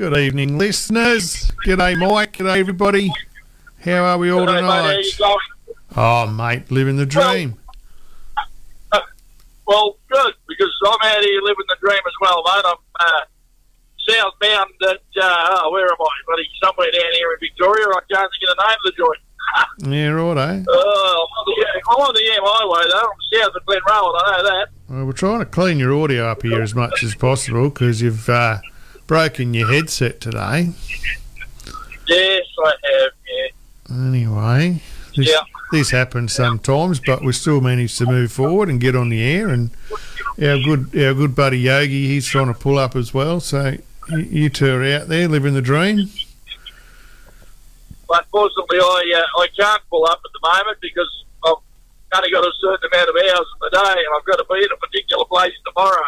Good evening, listeners. G'day, Mike. G'day, everybody. How are we all tonight? Oh, mate, living the dream. Well, good, because I'm out here living the dream as well, mate. I'm southbound at, where am I, buddy? Somewhere down here in Victoria. I can't think of the name of the joint. Yeah, right, eh? I'm on the M Highway, though. I'm south of Glen Rowan, I know that. Well, we're trying to clean your audio up here as much as possible, because you've broken your headset today. Yes, I have, yeah. Anyway, this happens sometimes, but we still manage to move forward and get on the air, and our good buddy Yogi, he's trying to pull up as well, so you two are out there living the dream. But fortunately, I can't pull up at the moment because I've only got a certain amount of hours in the day, and I've got to be in a particular place tomorrow.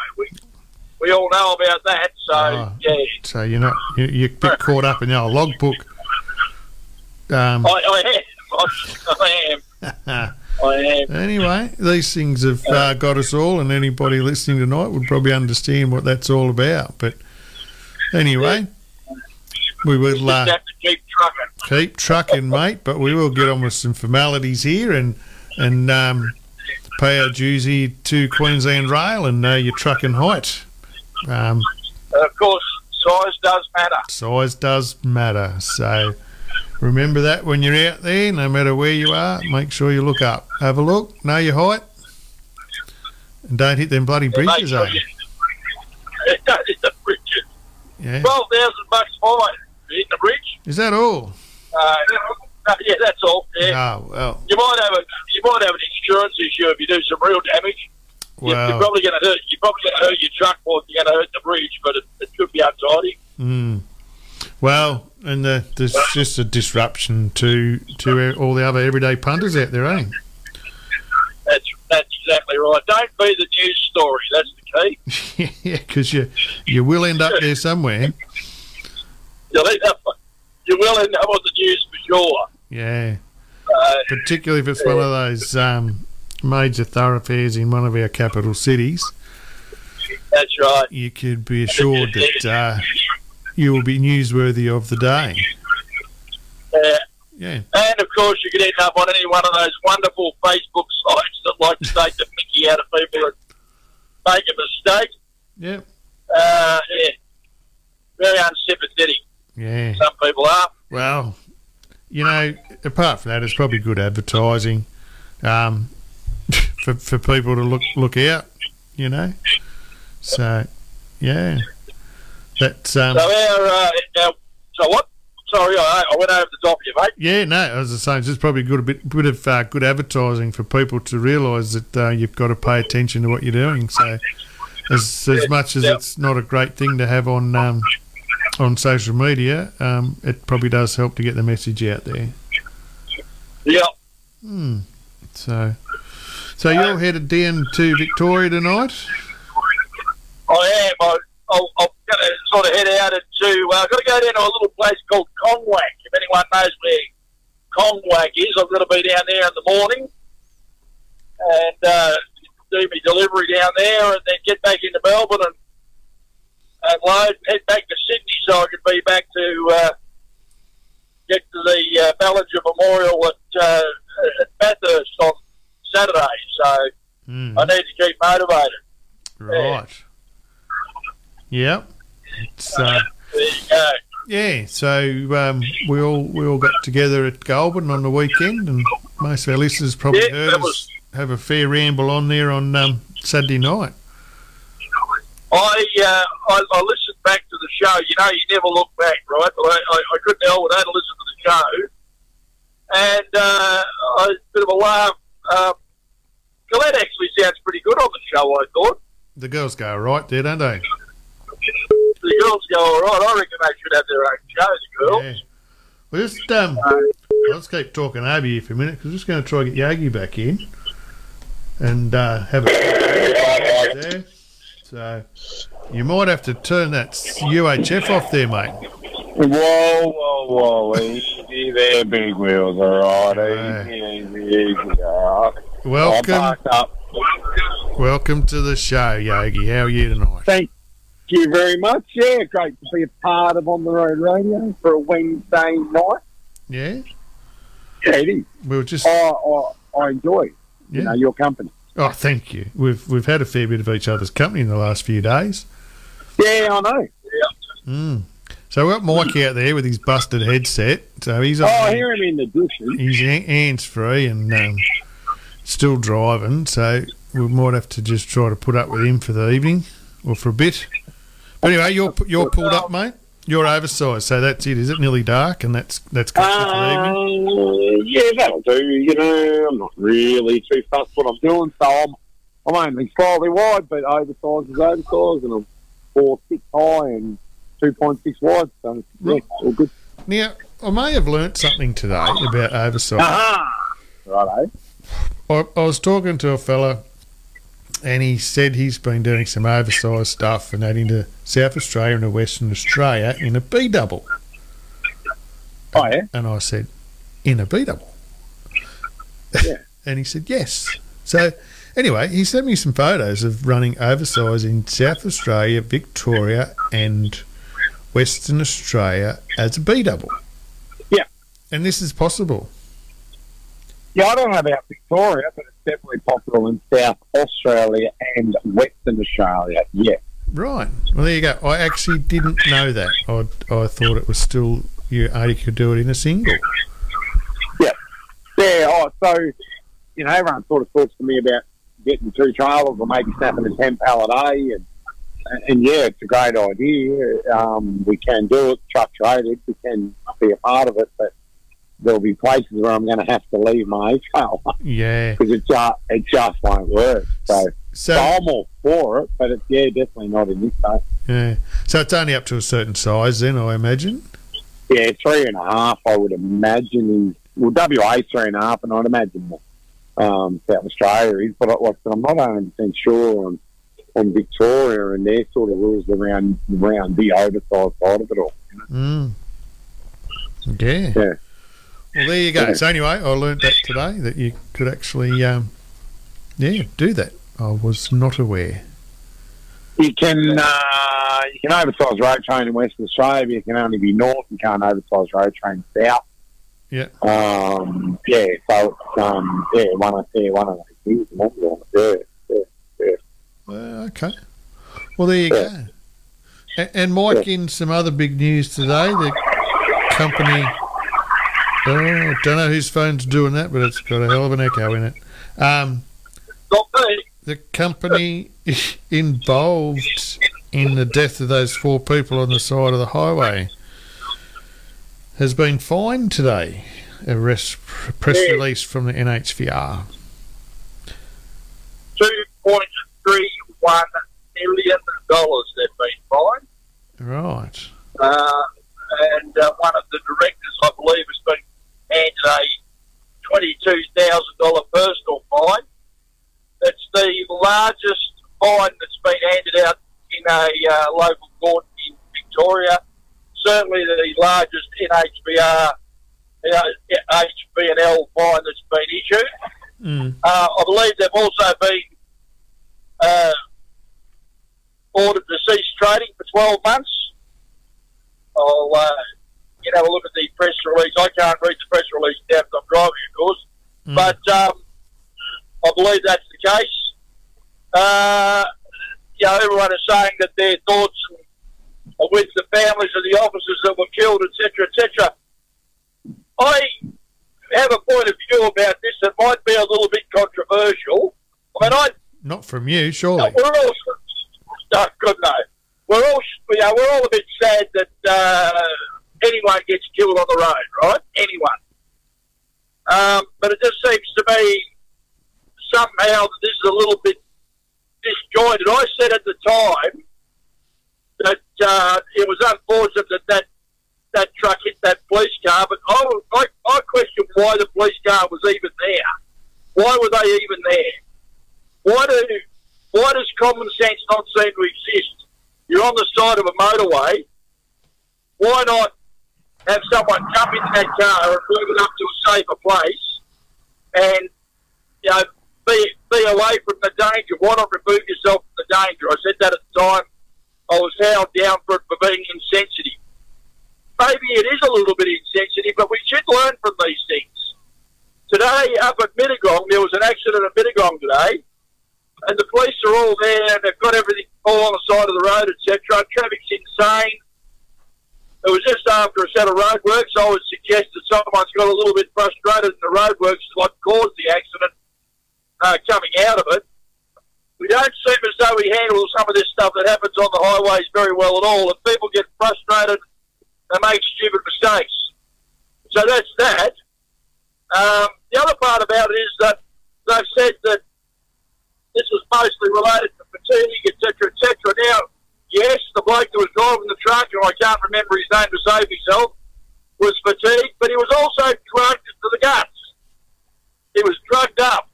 We all know about that, so yeah. So you're not you're a bit caught up in your logbook. I am. Anyway, these things have got us all, and anybody listening tonight would probably understand what that's all about. But anyway, we will keep trucking, mate, but we will get on with some formalities here and pay our dues here to Queensland Rail and know your trucking height. Of course, size does matter. Size does matter. So remember that when you're out there, no matter where you are, make sure you look up. Have a look, know your height, and don't hit them bloody bridges, eh? Don't hit the bridges. Yeah. $12,000 fine. In the bridge. Is that all? Yeah, that's all. Yeah. Oh, well. You might have an insurance issue if you do some real damage. Well, you're probably going to hurt. You're probably going to hurt your truck more than you're going to hurt the bridge, but it could be untidy. Well, and there's just a disruption to all the other everyday punters out there, eh? That's exactly right. Don't be the news story. That's the key. Yeah, because you will end up there somewhere. You will end up on the news for sure. Yeah. Particularly if it's one of those major thoroughfares in one of our capital cities. That's right. You could be assured that you will be newsworthy of the day. Yeah. And, of course, you could end up on any one of those wonderful Facebook sites that like to take the mickey out of people that make a mistake. Yeah. Yeah. Very unsympathetic. Yeah. Some people are. Well, apart from that, it's probably good advertising for people to look out, So, yeah. That's, what? Sorry, I went over the top of you, mate. Yeah, no, as I was saying, it's probably good, a bit of good advertising for people to realise that you've got to pay attention to what you're doing. So, as much as it's not a great thing to have on social media, it probably does help to get the message out there. Yeah. So you're headed down to Victoria tonight? I am. I'm going to sort of head out to... I've got to go down to a little place called Congwack. If anyone knows where Congwack is, I've got to be down there in the morning and do my delivery down there and then get back into Melbourne and load, head back to Sydney so I could be back to get to the Ballinger Memorial at Bathurst on Saturday. So I need to keep motivated. Right. Yeah. Yep. There you go. Yeah, so we all got together at Goulburn on the weekend, and most of our listeners probably heard us have a fair ramble on there on Saturday night. I listened back to the show. You never look back, right? I couldn't help it. I had to listen to the show. And I was a bit of a laugh. Colette actually sounds pretty good on the show, I thought. The girls go all right there, don't they? The girls go all right. I reckon they should have their own show, the girls. Yeah. Well, just, let's keep talking over here for a minute, because I'm just going to try and get Yogi back in and have a there. So you might have to turn that UHF off there, mate. Whoa, easy there, big wheels, all right, easy. Welcome to the show, Yogi. How are you tonight? Thank you very much. Yeah, great to be a part of On the Road Radio for a Wednesday night. Yeah. Yeah, it is. We were just... I enjoy you know, your company. Oh, thank you. We've had a fair bit of each other's company in the last few days. Yeah, I know. Yeah. Mm. So we've got Mike out there with his busted headset. So he's I hear him in the bushes. He's hands-free and still driving, so we might have to just try to put up with him for the evening or for a bit. But anyway, you're pulled up, mate. You're oversized, so that's it. Is it nearly dark, and that's good for the evening? Yeah, that'll do. You know, I'm not really too fussed what I'm doing, so I'm only slightly wide, but oversized is oversized, and I'm 4'6" high and 2.6 wide, so yeah, all good. Now, I may have learnt something today about oversized. Righto. I was talking to a fella, and he said he's been doing some oversized stuff and adding to South Australia and to Western Australia in a B-double. Oh, yeah? And I said, in a B-double? Yeah. And he said, yes. So, anyway, he sent me some photos of running oversized in South Australia, Victoria and Western Australia as a B-double. Yeah. And this is possible. Yeah, I don't know about Victoria, but it's definitely popular in South Australia and Western Australia, yeah. Right. Well, there you go. I actually didn't know that. I thought it was still you only could do it in a single. Yeah. Yeah, so, you know, everyone sort of talks to me about getting two trailers or maybe snapping a 10-pallet A, and yeah, it's a great idea. We can do it, truck-rated. We can be a part of it, but there'll be places where I'm going to have to leave my hotel. Yeah. Because it just won't work. So I'm all for it, but it's, yeah, definitely not in this case. Yeah. So it's only up to a certain size then, I imagine? Yeah, 3.5, I would imagine. Well, WA 3.5, and I'd imagine South Australia is, but I'm not 100% sure on Victoria and their sort of rules around the oversized side of it all. You know? Mm. Yeah. Yeah. Well, there you go. Yeah. So anyway, I learned that today, that you could actually, do that. I was not aware. You can oversize road train in Western Australia, but you can only be north and can't oversize road train south. Yeah. So one of those things. Yeah. Well, okay. Well, there you go. And Mike, in some other big news today, the company... Oh, I don't know whose phone's doing that, but it's got a hell of an echo in it. Not me. The company involved in the death of those four people on the side of the highway has been fined today. A press release from the NHVR. $2.31 million they've been fined. Right. And one of the directors, I believe, has been handed a $22,000 personal fine. That's the largest fine that's been handed out in a local court in Victoria. Certainly the largest NHBR, HB&L fine that's been issued. Mm. I believe they've also been ordered to cease trading for 12 months. I'll have a look at the press release. I can't read the press release now because I'm driving, of course. Mm. But I believe that's the case. Everyone is saying that their thoughts are with the families of the officers that were killed, etc., etc. I have a point of view about this that might be a little bit controversial. I mean, not from you, surely. No, we're all a bit sad that anyone gets killed on the road, right? Anyone. But it just seems to me somehow that this is a little bit disjointed. I said at the time that it was unfortunate that truck hit that police car, but I question why the police car was even there. Why were they even there? Why does common sense not seem to exist? You're on the side of a motorway. Why not have someone jump into that car and move it up to a safer place and, you know, be away from the danger? Why not remove yourself from the danger? I said that at the time. I was held down for it for being insensitive. Maybe it is a little bit insensitive, but we should learn from these things. Today, up at Mittagong, there was an accident at Mittagong today, and the police are all there, and they've got everything all on the side of the road, etc. Traffic's insane. It was just after a set of roadworks. I would suggest that someone's got a little bit frustrated, and the roadworks is what caused the accident coming out of it. We don't seem as though we handle some of this stuff that happens on the highways very well at all. If people get frustrated, they make stupid mistakes. So that's that. The other part about it is that they've said that this was mostly related to fatigue, etc., etc. Now, yes, the bloke that was driving the truck, and I can't remember his name to save himself, was fatigued, but he was also drugged to the guts. He was drugged up.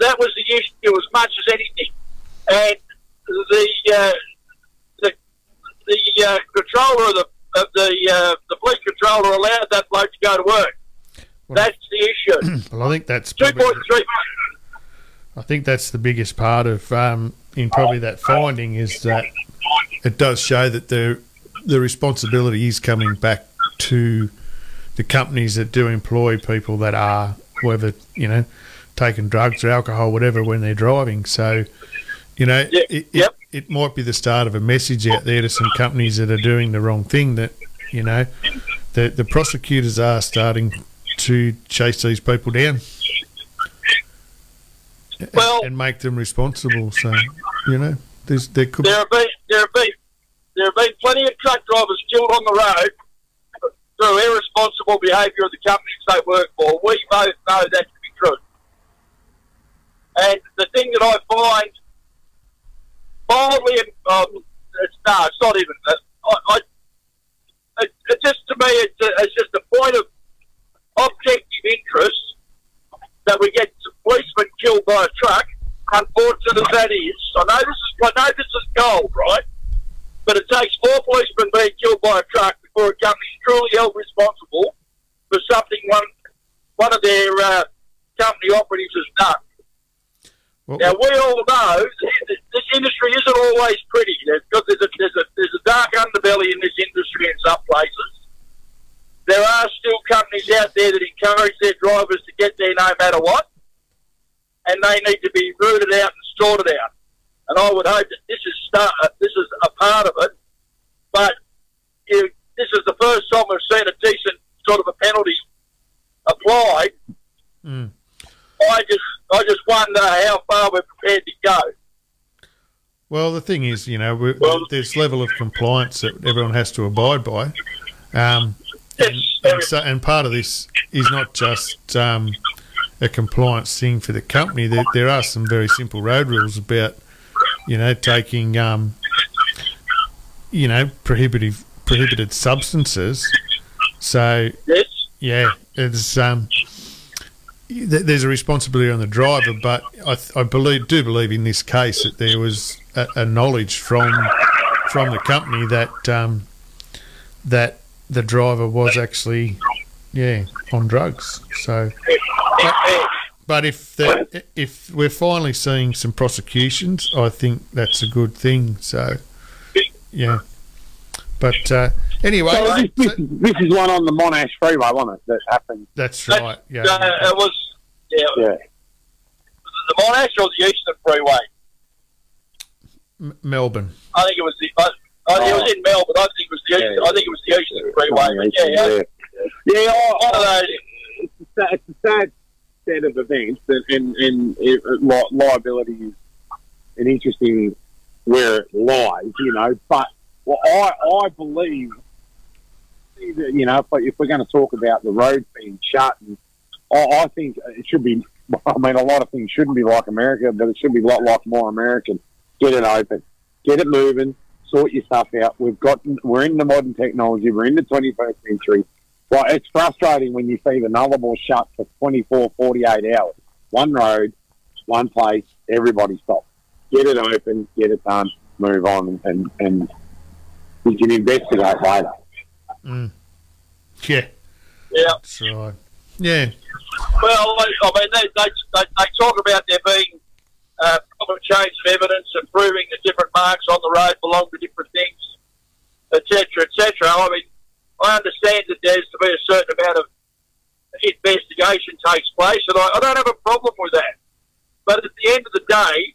That was the issue as much as anything. And the controller the police controller allowed that bloke to go to work. Well, that's the issue. Well, I think that's probably 2.3 million. I think that's the biggest part of in probably that finding is that it does show that the responsibility is coming back to the companies that do employ people that are, whether taking drugs or alcohol, whatever, when they're driving. So, it might be the start of a message out there to some companies that are doing the wrong thing, that, the prosecutors are starting to chase these people down and make them responsible. So, there have been plenty of truck drivers killed on the road through irresponsible behaviour of the companies they work for. We both know that to be true. And the thing that I find mildly, it's not even. It's just a point of objective interest that we get policemen killed by a truck. Unfortunate as that is, I know this is gold, right? But it takes 4 policemen being killed by a truck before a company is truly held responsible for something one of their company operatives has done. Well, now, we all know this industry isn't always pretty. There's a dark underbelly in this industry in some places. There are still companies out there that encourage their drivers to get there no matter what, and they need to be rooted out and sorted out. And I would hope that this is a part of it, but this is the first time we've seen a decent sort of a penalty applied. Mm. I just wonder how far we're prepared to go. Well, the thing is, this level of compliance that everyone has to abide by. And part of this is not just a compliance thing for the company. There are some very simple road rules about, taking, prohibited substances. So, yeah, it's there's a responsibility on the driver, but I believe in this case that there was a knowledge from the company that that the driver was actually, on drugs. So, but if we're finally seeing some prosecutions, I think that's a good thing. So, yeah. But anyway, so this is one on the Monash Freeway, wasn't it? That happened. That's right. Yeah. It was. Yeah. The Monash or the Eastern Freeway? Melbourne. I think it was the. It was in Melbourne. I think it was the. I think it was the Eastern Freeway. It's a sad set of events, and liability is an interesting where it lies, But I believe that, if we're going to talk about the road being shut, and I think it should be. I mean, a lot of things shouldn't be like America, but it should be a lot like more American. Get it open, get it moving. Sort your stuff out. We're in the modern technology. We're in the 21st century. Well, it's frustrating when you see the Nullarbor shut for 24, 48 hours. One road, one place, everybody stops. Get it open, get it done, move on, and we can investigate later. Mm. Yeah. That's right. Yeah. Well, I mean, they talk about there being proper chains of evidence and proving that different marks on the road belong to different to be a certain amount of investigation takes place, and I don't have a problem with that. But at the end of the day,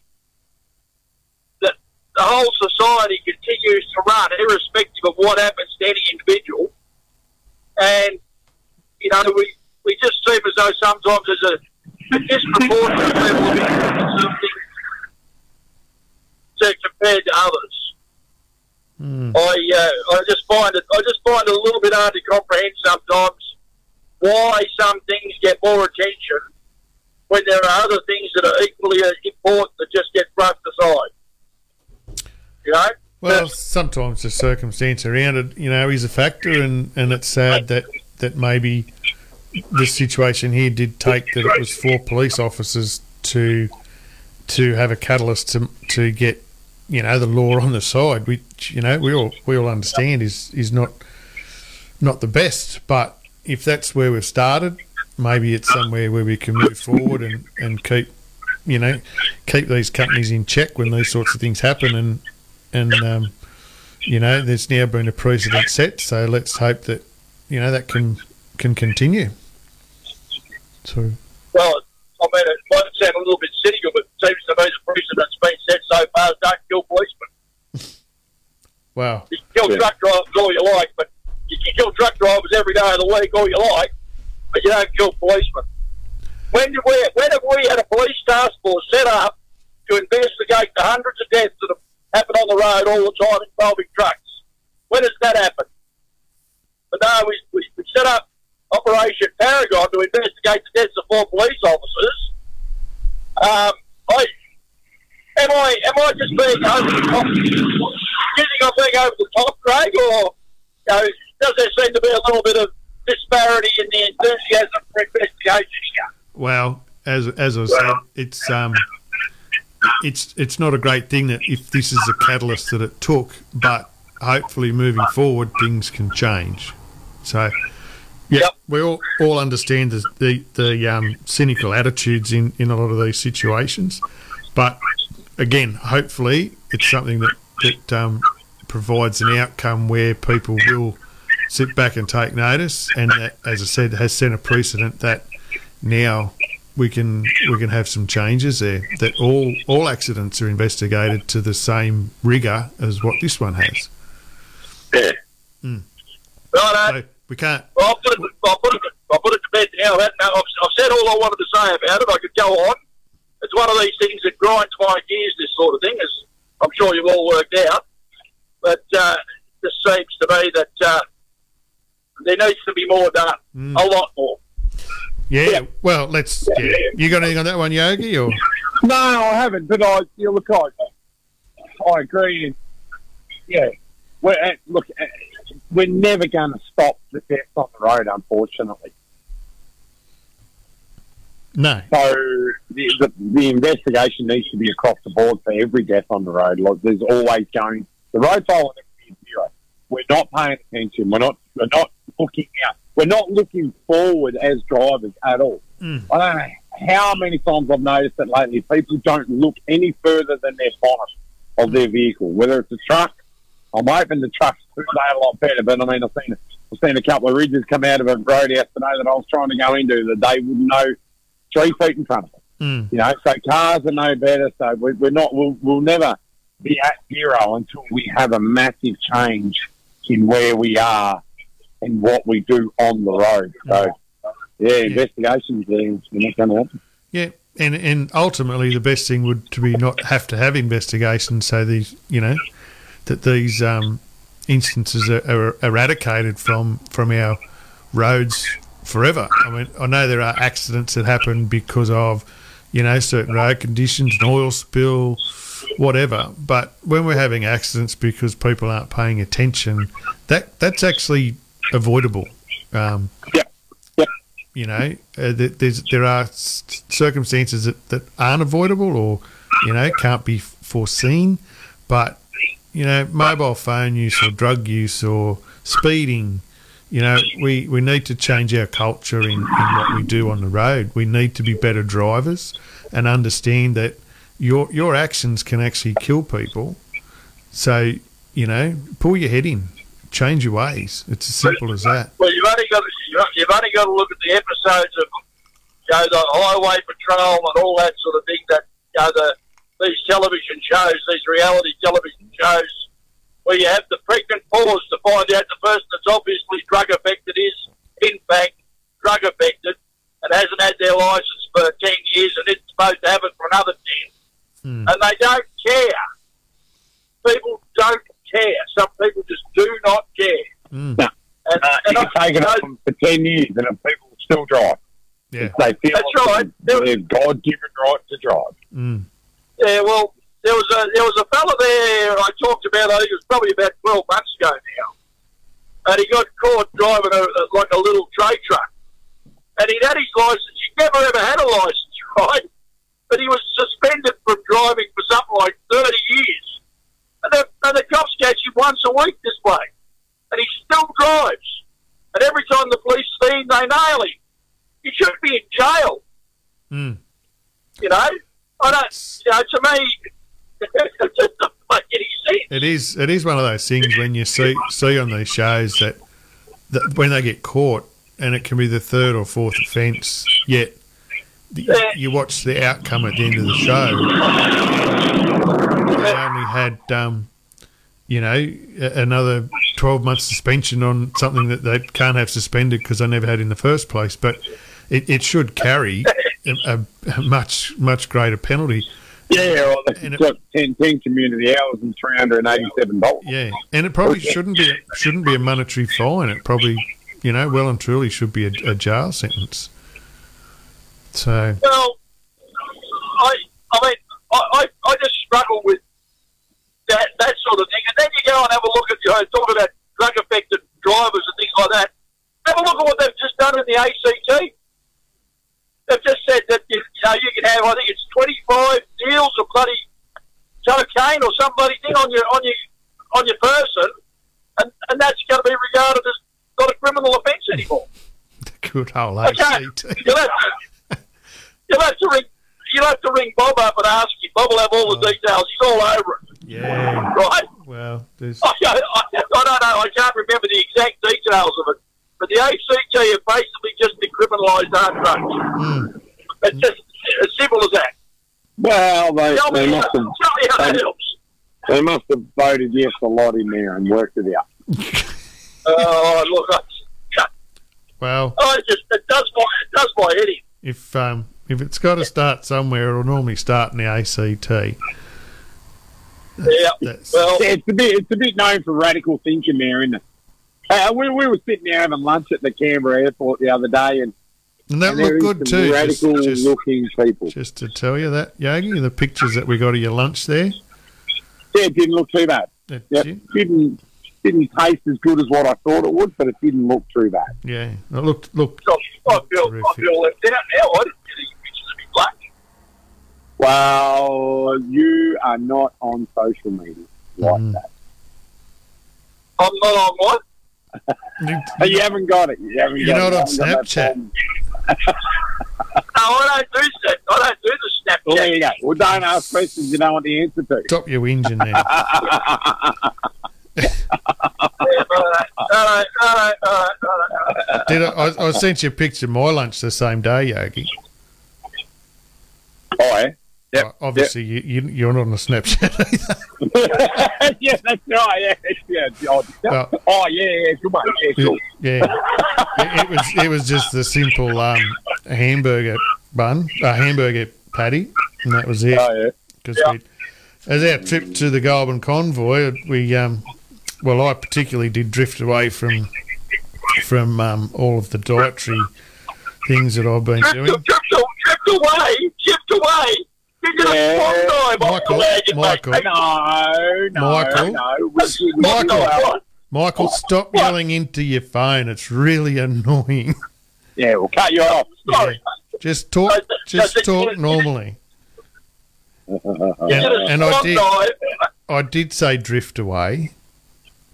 the whole society continues to run, irrespective of what happens to any individual. And, you know, we just seem as though sometimes there's a disproportionate level of interest compared to others. Mm. I just find it a little bit hard to comprehend sometimes why some things get more attention when there are other things that are equally important that just get brushed aside. You know? Well, sometimes the circumstance around it, you know, is a factor, and it's sad that maybe the situation here did take that it was four police officers to have a catalyst to get, you know, the law on the side, which, you know, we all understand is not the best. But if that's where we've started, maybe it's somewhere where we can move forward and keep these companies in check when these sorts of things happen. And you know, there's now been a precedent set, so let's hope that, you know, that can continue. So. Well, I mean, it might sound a little bit cynical, but it seems to me the precedent's been set so far, don't kill policemen. Wow. You can kill truck drivers all you like, but you can kill truck drivers every day of the week all you like, but you don't kill policemen. When have we had a police task force set up to investigate the hundreds of deaths that have happen on the road all the time involving trucks? When does that happen? But no, we set up Operation Paragon to investigate the deaths of four police officers. Am I just being over the top? Do you think I'm being over the top, Craig? Or, you know, does there seem to be a little bit of disparity in the enthusiasm for investigation here? Well, as I said, it's It's not a great thing that if this is a catalyst that it took, but hopefully moving forward things can change. So, yeah, yep. We all understand the cynical attitudes in a lot of these situations, but again, hopefully it's something that provides an outcome where people will sit back and take notice, and that, as I said, has set a precedent that now we can have some changes there, that all accidents are investigated to the same rigour as what this one has. Yeah. Mm. Righto. So we can't... Well, I'll put it to bed now. I've said all I wanted to say about it. I could go on. It's one of these things that grinds my gears, this sort of thing, as I'm sure you've all worked out. But it just seems to me that there needs to be more done, a lot more. Yeah, well, let's... Yeah. You got anything on that one, Yogi? Or? No, I haven't, but I agree. Yeah, we're never going to stop the deaths on the road, unfortunately. No. So the investigation needs to be across the board for every death on the road. Like, there's always going... The road file is zero. We're not paying attention. We're not looking out. We're not looking forward as drivers at all. Mm. I don't know how many times I've noticed that lately, people don't look any further than their bonnet of their vehicle, whether it's a truck. I'm hoping the trucks do that a lot better, but I mean, I've seen a couple of ridges come out of a road yesterday that I was trying to go into that they wouldn't know 3 feet in front of us. Mm. You know, so cars are no better. So we'll never be at zero until we have a massive change in where we are and what we do on the road. So, yeah. Investigations there, you're not going to happen. Yeah, and ultimately the best thing would to be not have to have investigations, so these, you know, that these instances are eradicated from our roads forever. I mean, I know there are accidents that happen because of, you know, certain road conditions, an oil spill, whatever, but when we're having accidents because people aren't paying attention, that's actually avoidable. Yep. You know, there are circumstances that aren't avoidable, or, you know, can't be foreseen, but, you know, mobile phone use or drug use or speeding, you know, we need to change our culture in what we do on the road. We need to be better drivers and understand that your actions can actually kill people. So, you know, pull your head in. change your ways. It's as simple as that. Well, you've only got to look at the episodes of, you know, the highway patrol and all that sort of thing. That, you know, these television shows, these reality television shows, where you have the pregnant pause to find out the person that's obviously drug affected is in fact drug affected and hasn't had their licence for 10 years and isn't supposed to have it for another 10. And they don't care. People don't care. Some people just do not care. No. And I've taken it for 10 years and people still drive. Yeah. They feel that's like right. Their God-given right to drive. Yeah, well, there was a fella there I talked about, I think it was probably about 12 months ago now, and he got caught driving a little tray truck. And he'd had his licence. He'd never ever had a licence, right? But he was suspended from driving for something like 30 years. And the cops catch him once a week this way. And he still drives. And every time the police see him, they nail him. He should be in jail. You know? I don't, you know, to me, it doesn't make any sense. It is one of those things when you see on these shows that when they get caught, and it can be the third or fourth offence, yet you watch the outcome at the end of the show. They only had, another 12 month suspension on something that they can't have suspended because they never had in the first place. But it should carry a much, much greater penalty. Yeah, well, it's got 10 community hours and $387. Yeah, and it probably shouldn't be a monetary fine. It probably... You know, well and truly should be a jail sentence. So. Well, I mean, I just struggle with that sort of thing. And then you go and have a look at, you know, talking about drug-affected drivers and things like that. Have a look at what they've just done in the ACT. They've just said that, you know, you can have, I think it's 25 deals of bloody cocaine or some bloody thing on your person, and that's going to be regarded as not a criminal offence anymore. The good old ACT. Okay. You'll have to ring Bob up and ask him. Bob will have all the details. He's all over it. Yeah. Right? Well, I don't know. I can't remember the exact details of it. But the ACT have basically just decriminalised hard drugs. It's just as simple as that. Well, they must have voted yes a lot in there and worked it out. Oh, look! It does my head in. If it's got to start somewhere, it'll normally start in the ACT. It's a bit known for radical thinking there, isn't it? We were sitting there having lunch at the Canberra airport the other day, and looked good too. Radical looking people. Just to tell you that, Yogi, the pictures that we got of your lunch there. Yeah, it didn't look too bad. Didn't taste as good as what I thought it would, but it didn't look too bad. Yeah, it looked. I feel left out now. I didn't get any pictures of me black. Well, you are not on social media like that. I'm not on what? You haven't got it. You're not on Snapchat. No, I don't do that. I don't do the Snapchat. Well, there you go. Well, don't ask questions you don't want the answer to. Stop your engine now. All right. I sent you a picture of my lunch the same day, Yogi. Oh, yeah. Yep. Well, obviously, you're not on a Snapchat either. Yeah, that's right. Yeah. Good one. Yeah, cool. It was just the simple hamburger bun, hamburger patty, and that was it. Oh, yeah. As our trip to the Goulburn convoy, we I particularly did drift away from all of the dietary things that I've been doing. Drift away. Michael, stop yelling into your phone. It's really annoying. Yeah, we'll cut you off. Sorry. Yeah. Just talk normally. And I did say drift away,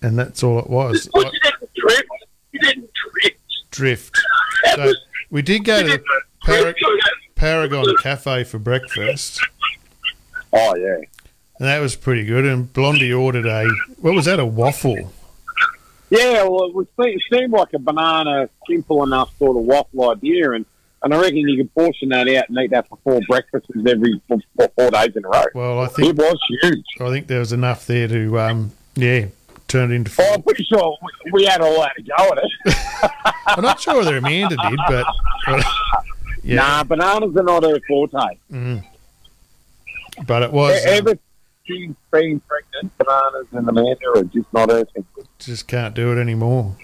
and that's all it was. Well, you didn't drift. Drift. So we did go to the Paragon Cafe for breakfast. Oh, yeah. And that was pretty good. And Blondie ordered a waffle. Yeah, well, it seemed like a banana, simple enough sort of waffle idea, and I reckon you could portion that out and eat that for four breakfasts every 4 days in a row. Well, I think it was huge. I think there was enough there to, turn it into four. Well, I'm pretty sure we had all that to go at it. I'm not sure whether Amanda did, but yeah. Nah, bananas are not her forte. Mm. But it was... She's being pregnant, bananas and Amanda are just not her thing. Just can't do it anymore.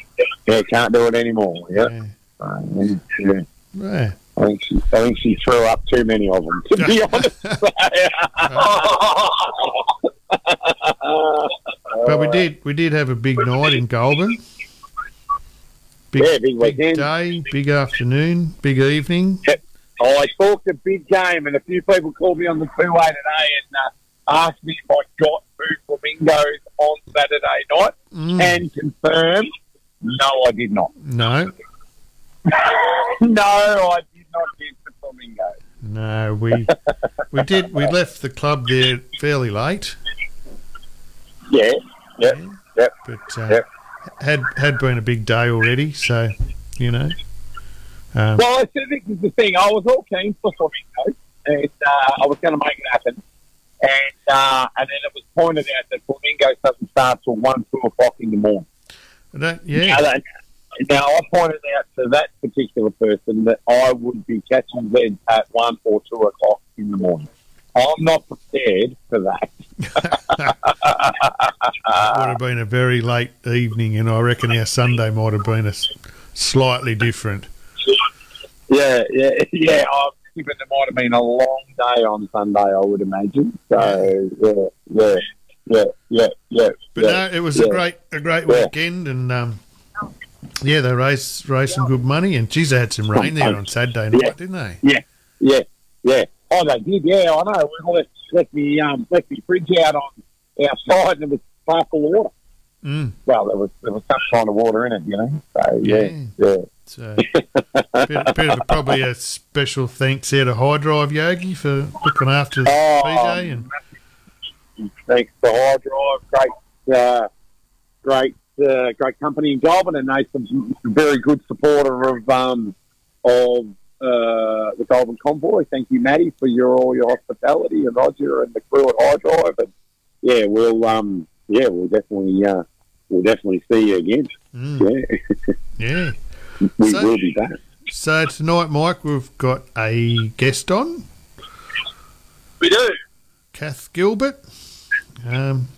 Yeah, can't do it anymore. Yep. Yeah. Yeah. Yeah. I think she threw up too many of them, to be honest. But we did have a big night in Goulburn. Big weekend. Big day, big afternoon, big evening. Yep. Oh, I talked a big game, and a few people called me on the freeway today and asked me if I got food flamingos on Saturday night. Mm. And confirm, no, I did not. No. No, I did not get the flamingos. No, we did. We left the club there fairly late. Yeah, yeah. But had been a big day already, so you know. Well, I said this is the thing. I was all keen for flamingos, and I was going to make it happen. And then it was pointed out that flamingos doesn't start till 1, 2 o'clock in the morning. Yeah. Now, I pointed out to that particular person that I would be catching them at 1 or 2 o'clock in the morning. I'm not prepared for that. It would have been a very late evening, and I reckon our Sunday might have been slightly different. Yeah. But it might have been a long day on Sunday, I would imagine. So, yeah. But no, it was a great weekend, and they raised some good money. And geez, they had some rain there on Saturday night, didn't they? Yeah. Oh, they did. Yeah, I know. We left the fridge out on our side, and it was half full of water. Mm. Well, there was some kind of water in it, you know. So yeah. So, probably a special thanks out to High Drive Yogi for looking after the PJ. And thanks to High Drive, great company in Goulburn, and they're some very good supporter of the Goulburn Convoy. Thank you, Matty, for all your hospitality, and Roger and the crew at High Drive. And yeah, we'll definitely see you again. Mm. Yeah. We will be back. So tonight, Mike, we've got a guest on. We do. Kath Gilbert.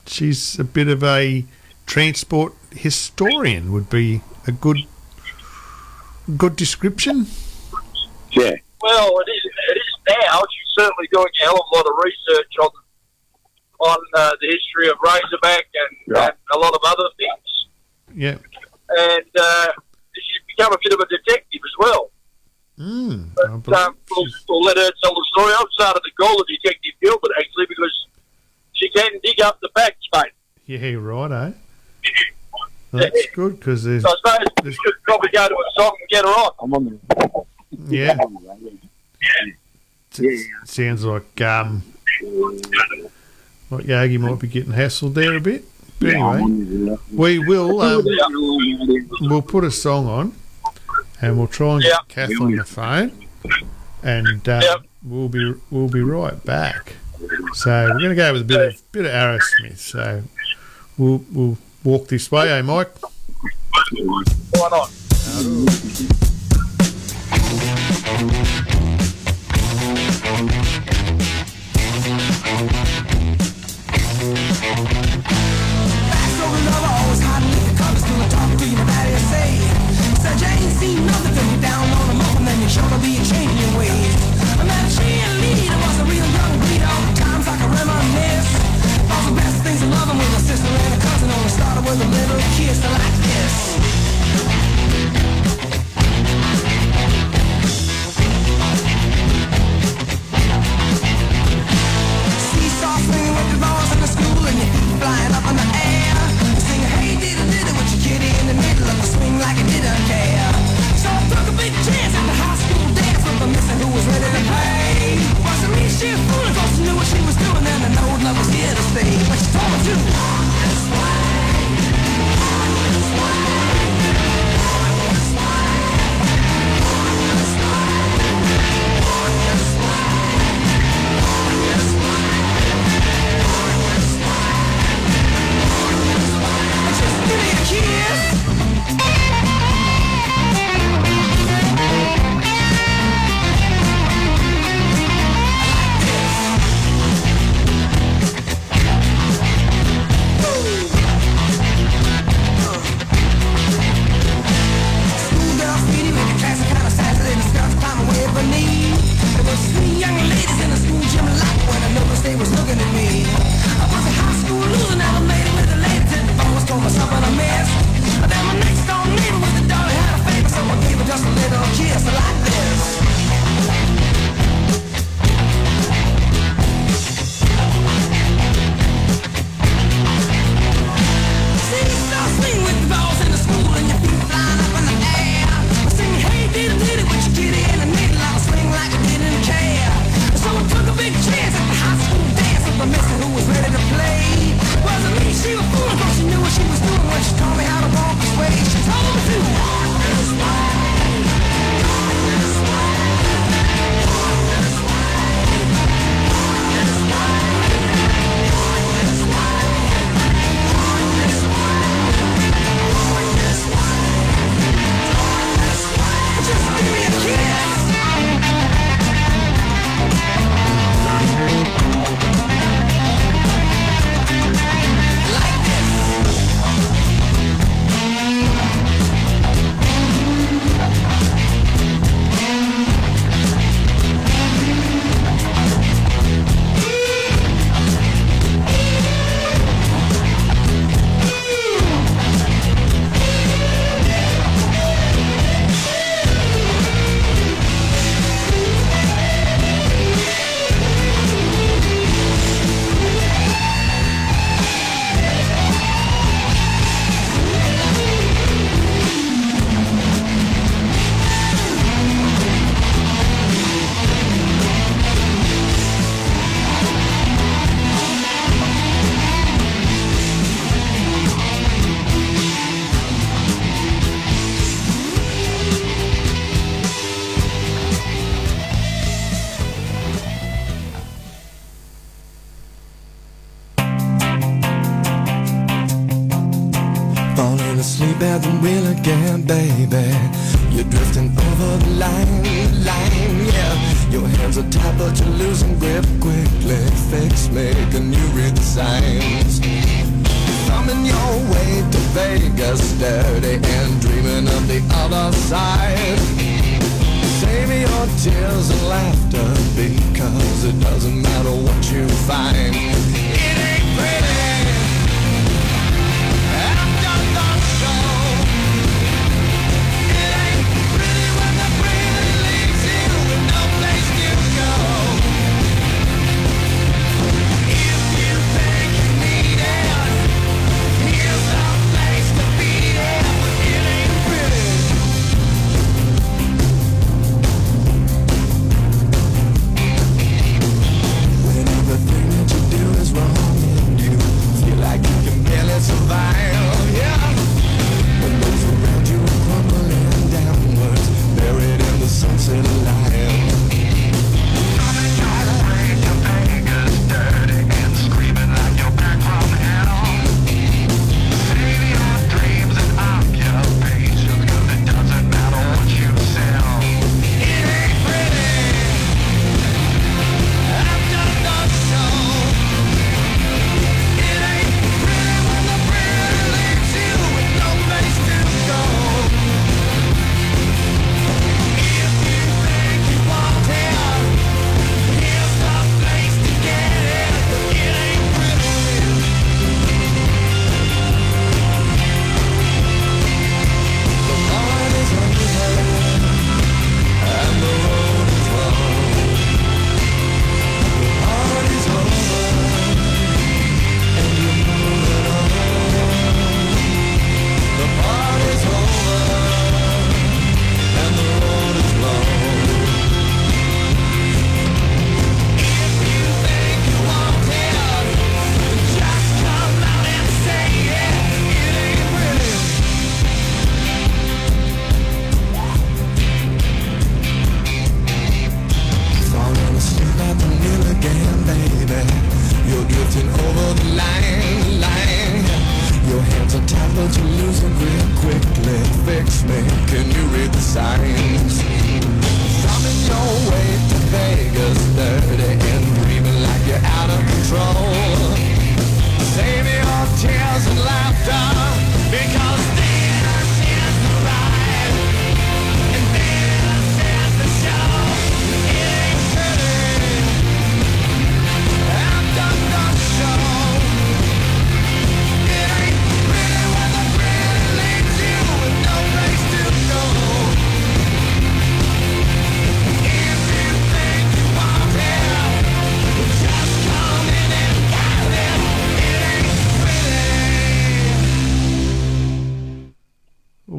She's a bit of a transport historian, would be a good description. Yeah. Well, it is now. She's certainly doing a hell of a lot of research on the history of Razorback and a lot of other things. Yeah. And... she's become a bit of a detective as well. Mm, but we'll let her tell the story. I've started to call her Detective Gilbert, actually, because she can dig up the facts, mate. Yeah, right, eh? That's good, because there's... So I suppose we should probably go to a song and get her on. I'm on the... Yeah. Yeah. Sounds like... Yogi might be getting hassled there a bit. But anyway, we will we'll put a song on, and we'll try and get Kath on the phone, and we'll be right back. So we're going to go with a bit of Aerosmith. So we'll walk this way, eh, Mike? Why not? Seen nothing till you down on a mountain, then you sure to be changing your ways. I met a cheerleader, was a real young breed. All the times I can reminisce. All the best things in loving with a sister and a cousin. Only started with a little kiss like this. they was looking at me. I was a high school loser, never made it with the ladies, and I always told myself that I missed. Then my next door neighbor with the dog had a favor, so I gave her just a little kiss like this.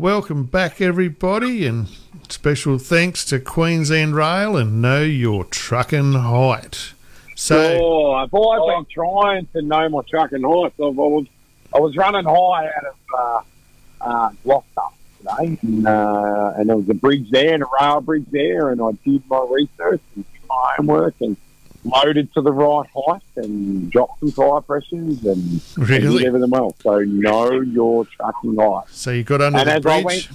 Welcome back, everybody, and special thanks to Queensland Rail and Know Your Trucking Height. So, I've been trying to know my trucking height. I was running high out of Gloucester today, and there was a bridge there, and a rail bridge there, and I did my research and my homework and loaded to the right height and dropped some tire pressures and everything else. So know your trucking height. So you got under the bridge?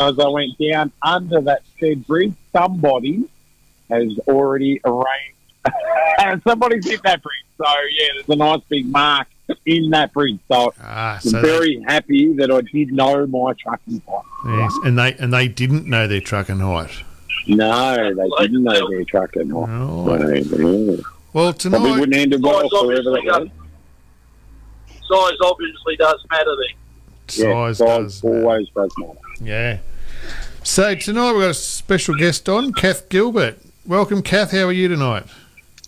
As I went down under that said bridge, somebody has already arranged and somebody's hit that bridge. So yeah, there's a nice big mark in that bridge. So I'm very happy that I did know my trucking height. Yes, and they didn't know their trucking height. No, they didn't know their trucking height. No. Well, tonight probably wouldn't end up well forever. Size obviously does matter then. Size always does matter. Yeah. So tonight we've got a special guest on, Kath Gilbert. Welcome, Kath. How are you tonight?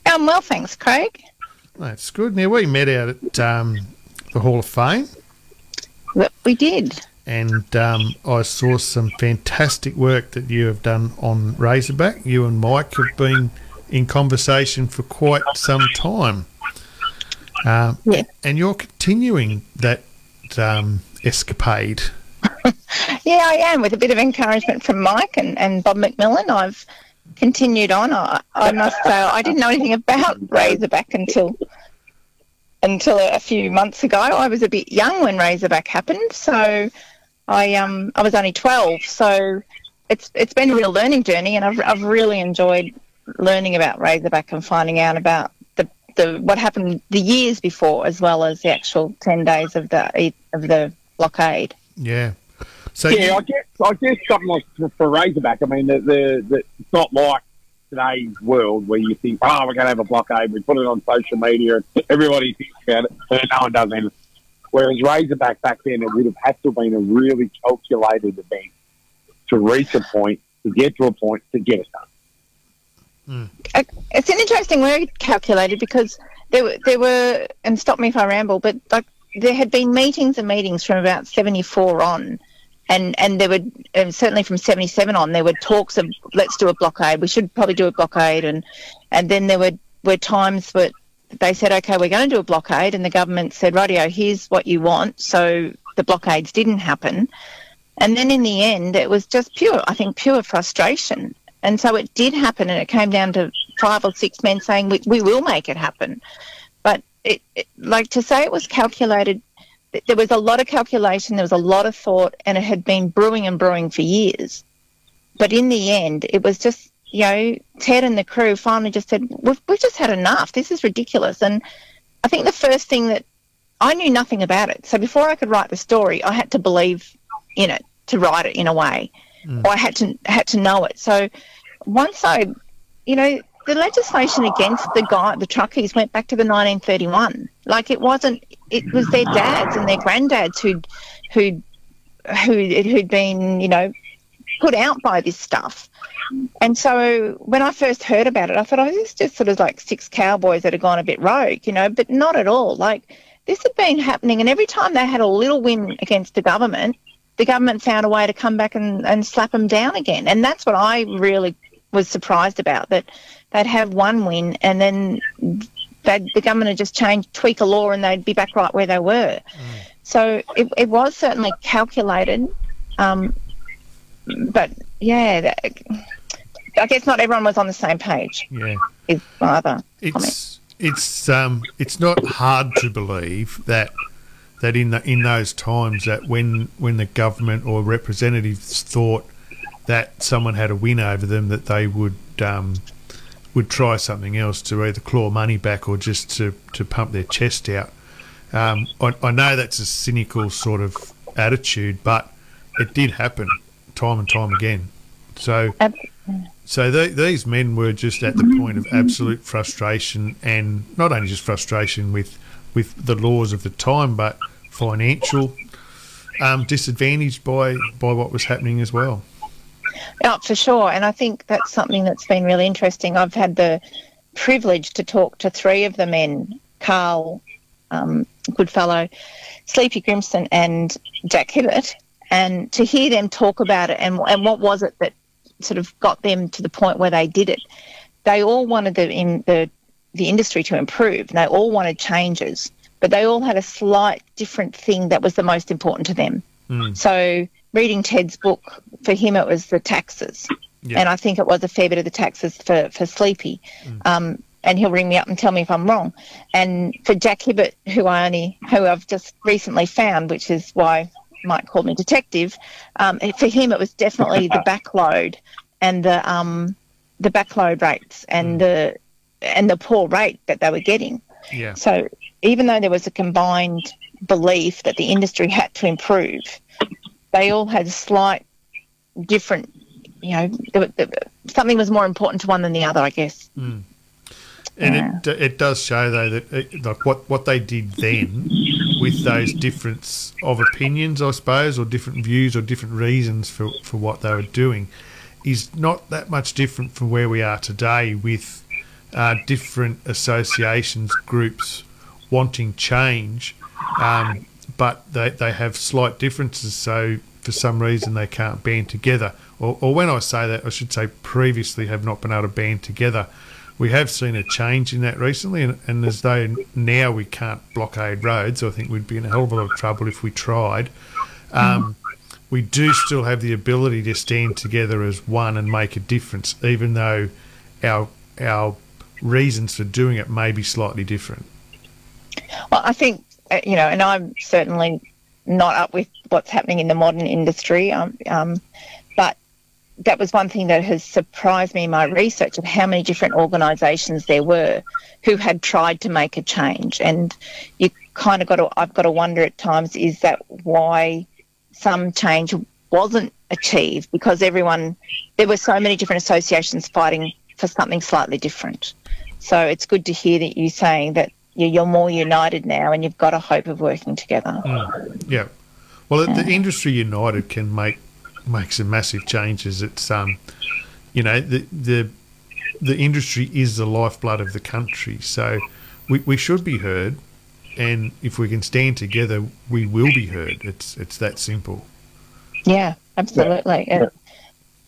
I'm well, thanks, Craig. That's good. Now, we met out at the Hall of Fame. We did. And I saw some fantastic work that you have done on Razorback. You and Mike have been in conversation for quite some time. Yeah. And you're continuing that escapade. Yeah, I am, with a bit of encouragement from Mike and Bob McMillan. I've continued on. I must say, I didn't know anything about Razorback until a few months ago. I was a bit young when Razorback happened, so I was only 12. So it's been a real learning journey, and I've really enjoyed learning about Razorback and finding out about the what happened the years before, as well as the actual 10 days of the blockade. Yeah. So yeah, I guess something like for Razorback. I mean, it's not like today's world where you think, oh, we're going to have a blockade. We put it on social media, and everybody thinks about it, but no one does anything. Whereas Razorback back then, it would have had to have been a really calculated event to reach a point, to get to a point, to get it done. Mm. It's an interesting word, calculated, because there were, and stop me if I ramble, but like there had been meetings and meetings from about 1974 on. And there were, and certainly from 1977 on, there were talks of, let's do a blockade. We should probably do a blockade. And then there were times where they said, okay, we're going to do a blockade. And the government said, rightio, here's what you want. So the blockades didn't happen. And then in the end, it was just pure frustration. And so it did happen. And it came down to 5 or 6 men saying, we will make it happen. But to say it was calculated, there was a lot of calculation, there was a lot of thought, and it had been brewing for years. But in the end, it was just, Ted and the crew finally just said, we've just had enough. This is ridiculous. And I think the first thing that I knew nothing about it. So before I could write the story, I had to believe in it to write it in a way, or I had to know it. So once the legislation against the truckies went back to the 1931. Like it was their dads and their granddads who'd been, put out by this stuff. And so when I first heard about it, I thought, this is just sort of like 6 cowboys that had gone a bit rogue, but not at all. Like this had been happening, and every time they had a little win against the government found a way to come back and slap them down again. And that's what I really was surprised about, that they'd have one win and then the government would just tweak a law and they'd be back right where they were. Mm. So it was certainly calculated, but yeah, I guess not everyone was on the same page. Yeah, is my other comment. It's not hard to believe that in those times that when the government or representatives thought that someone had a win over them, that they would try something else to either claw money back or just to pump their chest out. I know that's a cynical sort of attitude, but it did happen time and time again. So these men were just at the point of absolute frustration, and not only just frustration with the laws of the time, but financial disadvantage by what was happening as well. Oh, for sure, and I think that's something that's been really interesting. I've had the privilege to talk to 3 of the men, Carl, Goodfellow, Sleepy Grimson and Jack Hibbert, And to hear them talk about it and what was it that sort of got them to the point where they did it, they all wanted the industry to improve, and they all wanted changes, but they all had a slight different thing that was the most important to them. Mm. So reading Ted's book, for him it was the taxes, and I think it was a fair bit of the taxes for Sleepy. And he'll ring me up and tell me if I'm wrong. And for Jack Hibbert, who I've just recently found, which is why Mike called me detective, for him it was definitely the backload and the backload rates and the poor rate that they were getting. Yeah. So even though there was a combined belief that the industry had to improve, they all had slight different, something was more important to one than the other, I guess. Mm. And it does show, though, that what they did then with those difference of opinions, I suppose, or different views or different reasons for what they were doing is not that much different from where we are today with different associations, groups wanting change, but they have slight differences, so for some reason they can't band together. Or when I say that, I should say previously have not been able to band together. We have seen a change in that recently, and as though now we can't blockade roads, I think we'd be in a hell of a lot of trouble if we tried. We do still have the ability to stand together as one and make a difference, even though our reasons for doing it may be slightly different. Well, I think, and I'm certainly not up with what's happening in the modern industry, but that was one thing that has surprised me in my research of how many different organisations there were who had tried to make a change. And you kind of I've got to wonder at times, is that why some change wasn't achieved? Because there were so many different associations fighting for something slightly different. So it's good to hear that you're saying that you're more united now and you've got a hope of working together. Yeah. Well, the industry united can make some massive changes. It's the industry is the lifeblood of the country, so we should be heard, and if we can stand together we will be heard. It's that simple. Yeah, absolutely. Yeah.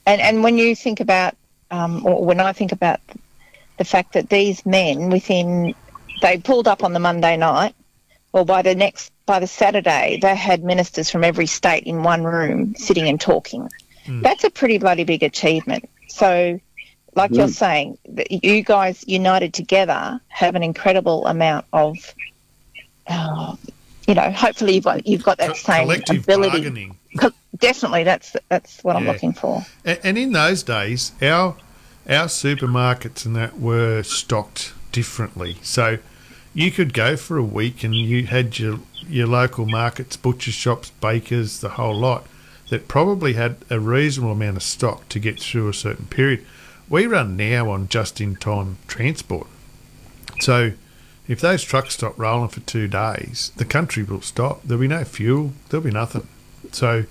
And when you think about or when I think about the fact that these men they pulled up on the Monday night, well, by the Saturday, they had ministers from every state in one room sitting and talking. Mm. That's a pretty bloody big achievement. So, like you're saying, you guys united together have an incredible amount of, hopefully you've got that same collective ability. Bargaining. Definitely, that's what I'm looking for. And in those days, our supermarkets and that were stocked differently. So you could go for a week and you had your local markets, butcher shops, bakers, the whole lot, that probably had a reasonable amount of stock to get through a certain period. We run now on just-in-time transport. So if those trucks stop rolling for 2 days, the country will stop. There'll be no fuel. There'll be nothing. So,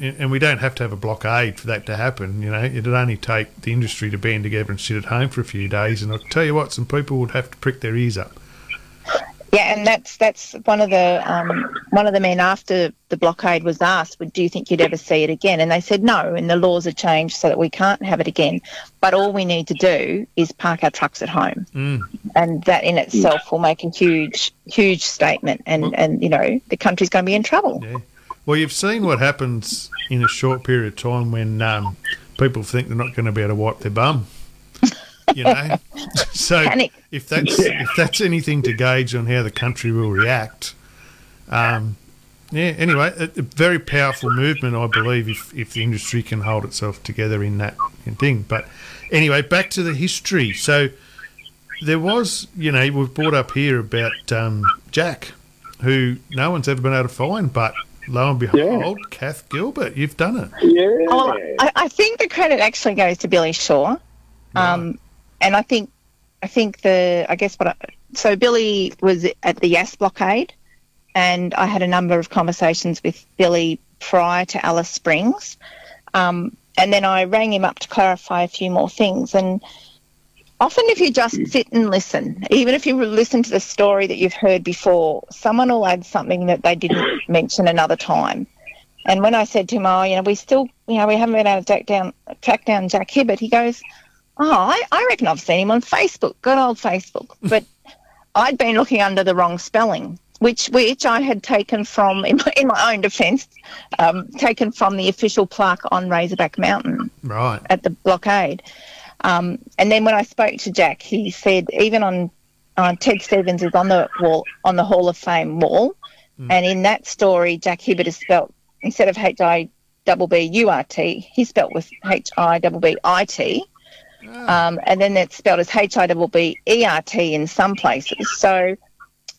and we don't have to have a blockade for that to happen. It'd only take the industry to band together and sit at home for a few days, and I'll tell you what, some people would have to prick their ears up. Yeah, and that's one of the men after the blockade was asked, "Do you think you'd ever see it again?" And they said no, and the laws are changed so that we can't have it again. But all we need to do is park our trucks at home, and that in itself will make a huge, huge statement. And the country's going to be in trouble. Yeah. Well, you've seen what happens in a short period of time when people think they're not going to be able to wipe their bum. So panic. If that's anything to gauge on how the country will react, anyway, a very powerful movement, I believe, if the industry can hold itself together in that thing. But anyway, back to the history. So there was, we've brought up here about Jack, who no one's ever been able to find, but lo and behold, Kath Gilbert, you've done it. Yeah. Oh, I think the credit actually goes to Billy Shaw. Right. And I guess Billy was at the Yass blockade, and I had a number of conversations with Billy prior to Alice Springs, and then I rang him up to clarify a few more things. And often, if you just sit and listen, even if you listen to the story that you've heard before, someone will add something that they didn't mention another time. And when I said to him, oh, you know, we still, you know, we haven't been able to track down Jack Hibbert, he goes, oh, I reckon I've seen him on Facebook, good old Facebook. But I'd been looking under the wrong spelling, which I had taken from, in my own defence, taken from the official plaque on Razorback Mountain right at the blockade. And then when I spoke to Jack, he said, even on Ted Stevens is on the wall, on the Hall of Fame wall, and in that story, Jack Hibbert is spelt, instead of Hibburt, he's spelt with Hibbit. And then it's spelled as Hibbert in some places. So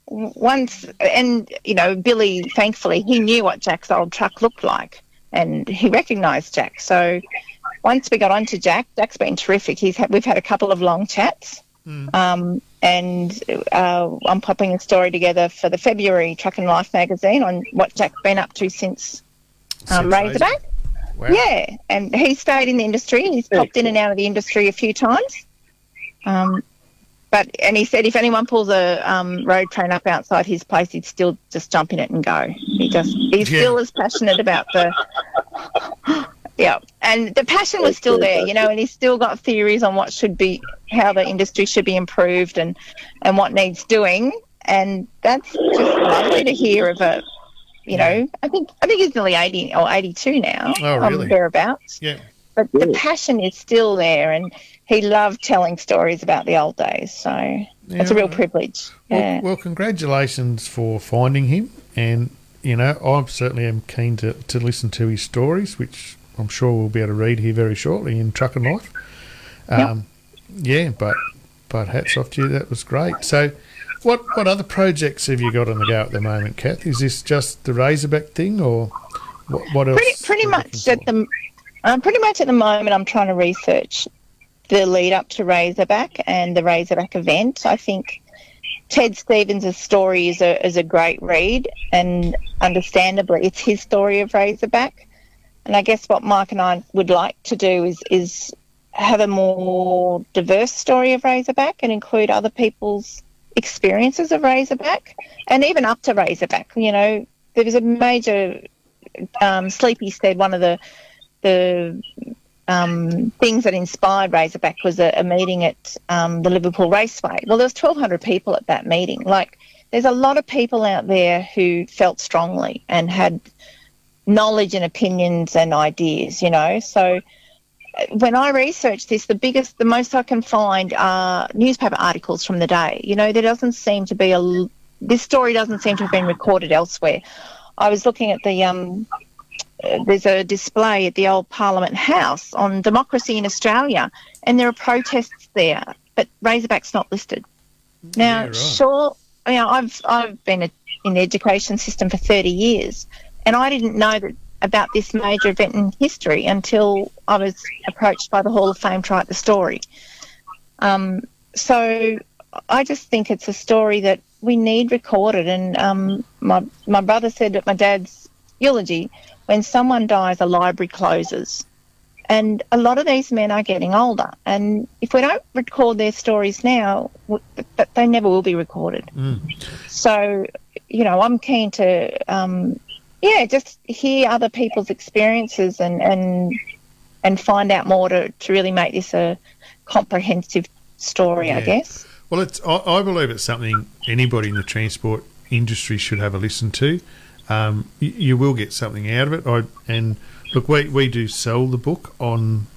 once, and, you know, Billy, thankfully, he knew what Jack's old truck looked like and he recognised Jack. So once we got on to Jack, Jack's been terrific. We've had a couple of long chats and I'm popping a story together for the February Truck and Life magazine on what Jack's been up to since Razorback. Wow. Yeah, and he stayed in the industry. He's popped in and out of the industry a few times. But he said if anyone pulls a road train up outside his place, he'd still just jump in it and go. He's still as passionate about the yeah, and the passion was still there, you know, and he's still got theories on what should be, how the industry should be improved and what needs doing, and that's just lovely to hear of a. You know, I think he's nearly 80 or 82 now. Oh, really? Thereabouts. Yeah. But the passion is still there, and he loved telling stories about the old days. So it's a real privilege. Well, congratulations for finding him. And, you know, I certainly am keen to listen to his stories, which I'm sure we'll be able to read here very shortly in Truck and Life. Yeah, but hats off to you. That was great. So... What other projects have you got on the go at the moment, Kath? Is this just the Razorback thing, or what else? Pretty much at the moment, I'm trying to research the lead up to Razorback and the Razorback event. I think Ted Stevens' story is a great read, and understandably, it's his story of Razorback. And I guess what Mike and I would like to do is have a more diverse story of Razorback and include other people's experiences of Razorback and even up to Razorback. You know, there was a major Sleepy said one of the things that inspired Razorback was a meeting at the Liverpool Raceway. Well, there was 1,200 people at that meeting. Like, there's a lot of people out there who felt strongly and had knowledge and opinions and ideas, you know. So when I research this, the most I can find are newspaper articles from the day. You know, there doesn't seem to be this story doesn't seem to have been recorded elsewhere. I was looking at there's a display at the old Parliament House on democracy in Australia, and there are protests there, but Razorback's not listed. Now, sure, you know, I've been in the education system for 30 years, and I didn't know that about this major event in history until I was approached by the Hall of Fame to write the story. So I just think it's a story that we need recorded. And my brother said at my dad's eulogy, when someone dies, a library closes. And a lot of these men are getting older. And if we don't record their stories now, they never will be recorded. So, you know, I'm keen to... just hear other people's experiences and find out more to really make this a comprehensive story, I guess. Well, I believe it's something anybody in the transport industry should have a listen to. You will get something out of it. We do sell the book on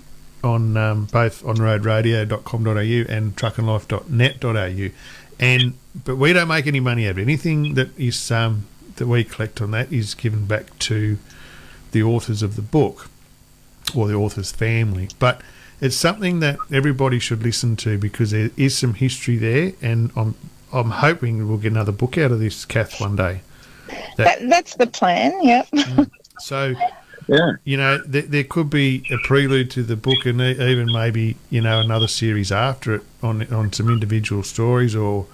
both on roadradio.com.au and truckandlife.net.au. But we don't make any money out of it. Anything that is... that we collect on that is given back to the authors of the book or the author's family. But it's something that everybody should listen to because there is some history there, and I'm hoping we'll get another book out of this, Kath, one day. That's the plan, yep. So, you know, there could be a prelude to the book and even maybe, you know, another series after it on some individual stories or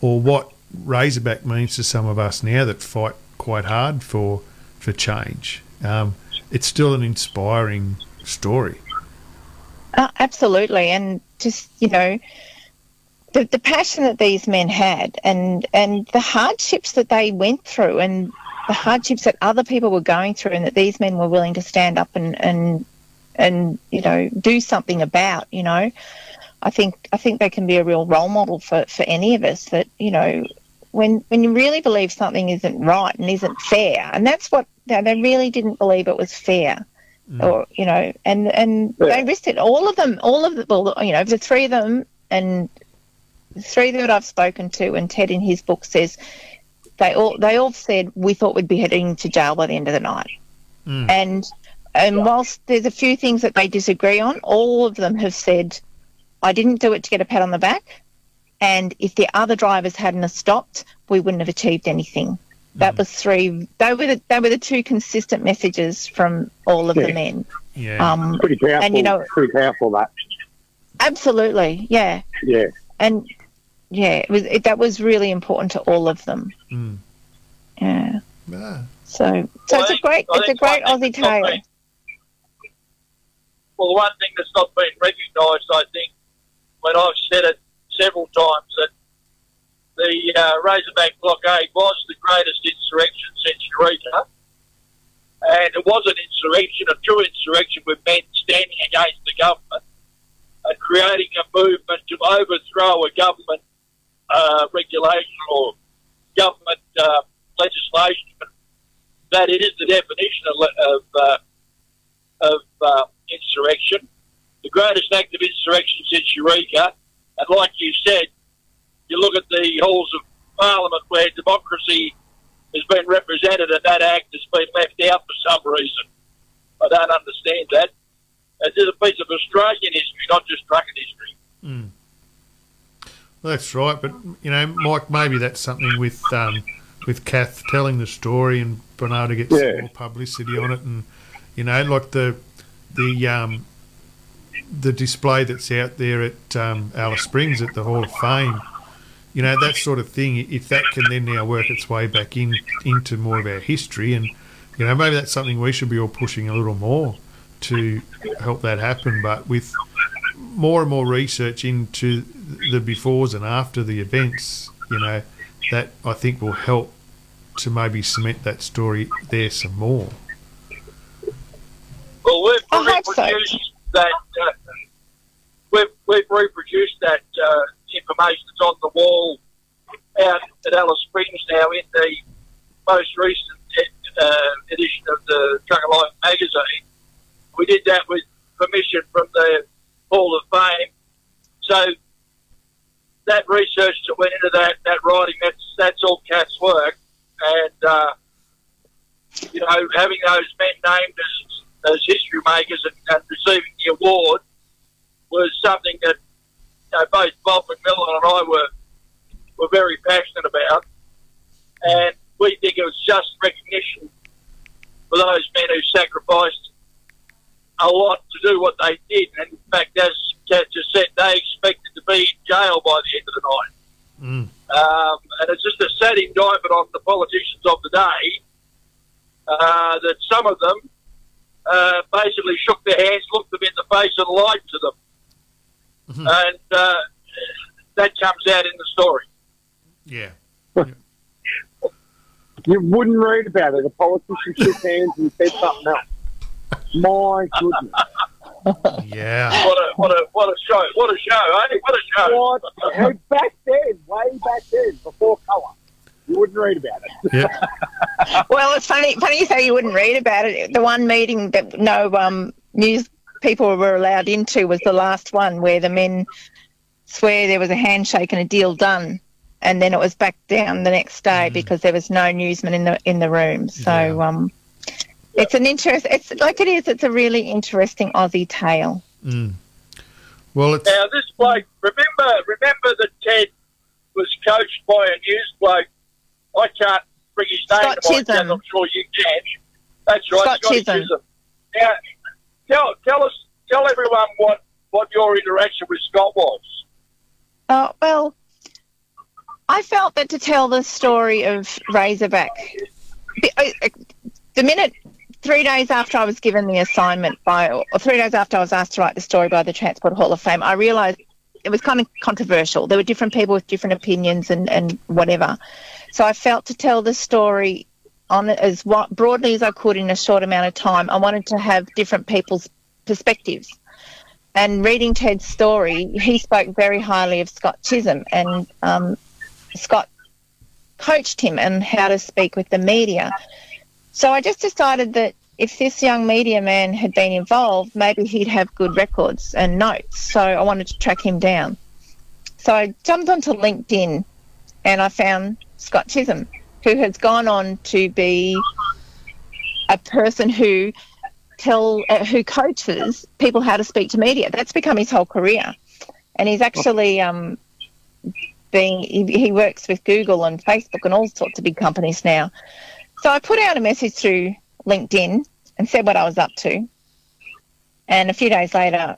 what Razorback means to some of us now that fight quite hard for change. It's still an inspiring story. Absolutely, and just, you know, the passion that these men had and the hardships that they went through, and the hardships that other people were going through, and that these men were willing to stand up and you know, do something about, you know. I think they can be a real role model for any of us, that, you know, when you really believe something isn't right and isn't fair, and that's what they really didn't believe, it was fair. Mm. Or, you know, and yeah. They risked it, the three of them, and the three that I've spoken to, and Ted in his book says they all said, we thought we'd be heading to jail by the end of the night. Mm. And yeah. Whilst there's a few things that they disagree on, all of them have said, I didn't do it to get a pat on the back, and if the other drivers hadn't have stopped, we wouldn't have achieved anything. That was three. They were the two consistent messages from all of the men. Yeah, pretty powerful. And, you know, pretty powerful that. Absolutely, yeah. Yeah. And yeah, that was really important to all of them. Mm. Yeah. Ah. So it's a great Aussie tale. Well, the one thing that's not been recognised, I think, when I've said it several times, that the Razorback blockade was the greatest insurrection since Eureka, and it was an insurrection, a true insurrection, with men standing against the government and creating a movement to overthrow a government regulation or government legislation. That it is the definition of insurrection, the greatest act of insurrection since Eureka. And like you said, you look at the halls of Parliament where democracy has been represented, and that act has been left out for some reason. I don't understand that. It is a piece of Australian history, not just trucking history. Mm. Well, that's right. But, you know, Mike, maybe that's something with Kath telling the story and Bernardo gets more publicity on it, and, you know, like the display that's out there at Alice Springs at the Hall of Fame, you know, that sort of thing, if that can then now work its way back into more of our history, and, you know, maybe that's something we should be all pushing a little more to help that happen, but with more and more research into the befores and after the events, you know, that I think will help to maybe cement that story there some more. Well, we've reproduced that information that's on the wall out at Alice Springs now in the most recent edition of the Truck and Life magazine. We did that with permission from the Hall of Fame. So that research that went into that writing, that's all Kath's work. And, you know, having those men named as history makers and receiving the award was something that, you know, both Bob McMillan and I were very passionate about, and we think it was just recognition for those men who sacrificed a lot to do what they did. And in fact, as Kat just said, they expected to be in jail by the end of the night. Mm. And it's just a sad indictment on the politicians of the day that some of them basically shook their hands, looked them in the face and lied to them. Mm-hmm. And that comes out in the story. Yeah. You wouldn't read about it. The politician shook hands and said something else. My goodness. Yeah. What a show. What a show, eh? What a show. What? Way back then, before colour. You wouldn't read about it. Yeah. Well, it's funny you say you wouldn't read about it. The one meeting that no news people were allowed into was the last one where the men swear there was a handshake and a deal done, and then it was back down the next day because there was no newsman in the room. So it's an interest. It's like it is. It's a really interesting Aussie tale. Mm. Well, it's... Now this bloke. Remember that Ted was coached by a news bloke. I can't bring his name to mind, Ted, I'm sure you can. That's right, Scott Chisholm. Now, tell everyone what your interaction with Scott was. Well, I felt that to tell the story of Razorback, the minute 3 days after I was given the assignment or 3 days after I was asked to write the story by the Transport Hall of Fame, I realised it was kind of controversial. There were different people with different opinions and whatever. So I felt to tell the story on it as broadly as I could in a short amount of time. I wanted to have different people's perspectives. And reading Ted's story, he spoke very highly of Scott Chisholm, and Scott coached him on how to speak with the media. So I just decided that if this young media man had been involved, maybe he'd have good records and notes. So I wanted to track him down. So I jumped onto LinkedIn and I found Scott Chisholm, who has gone on to be a person who who coaches people how to speak to media. That's become his whole career. And he's actually he works with Google and Facebook and all sorts of big companies now. So I put out a message through LinkedIn and said what I was up to. And a bit later,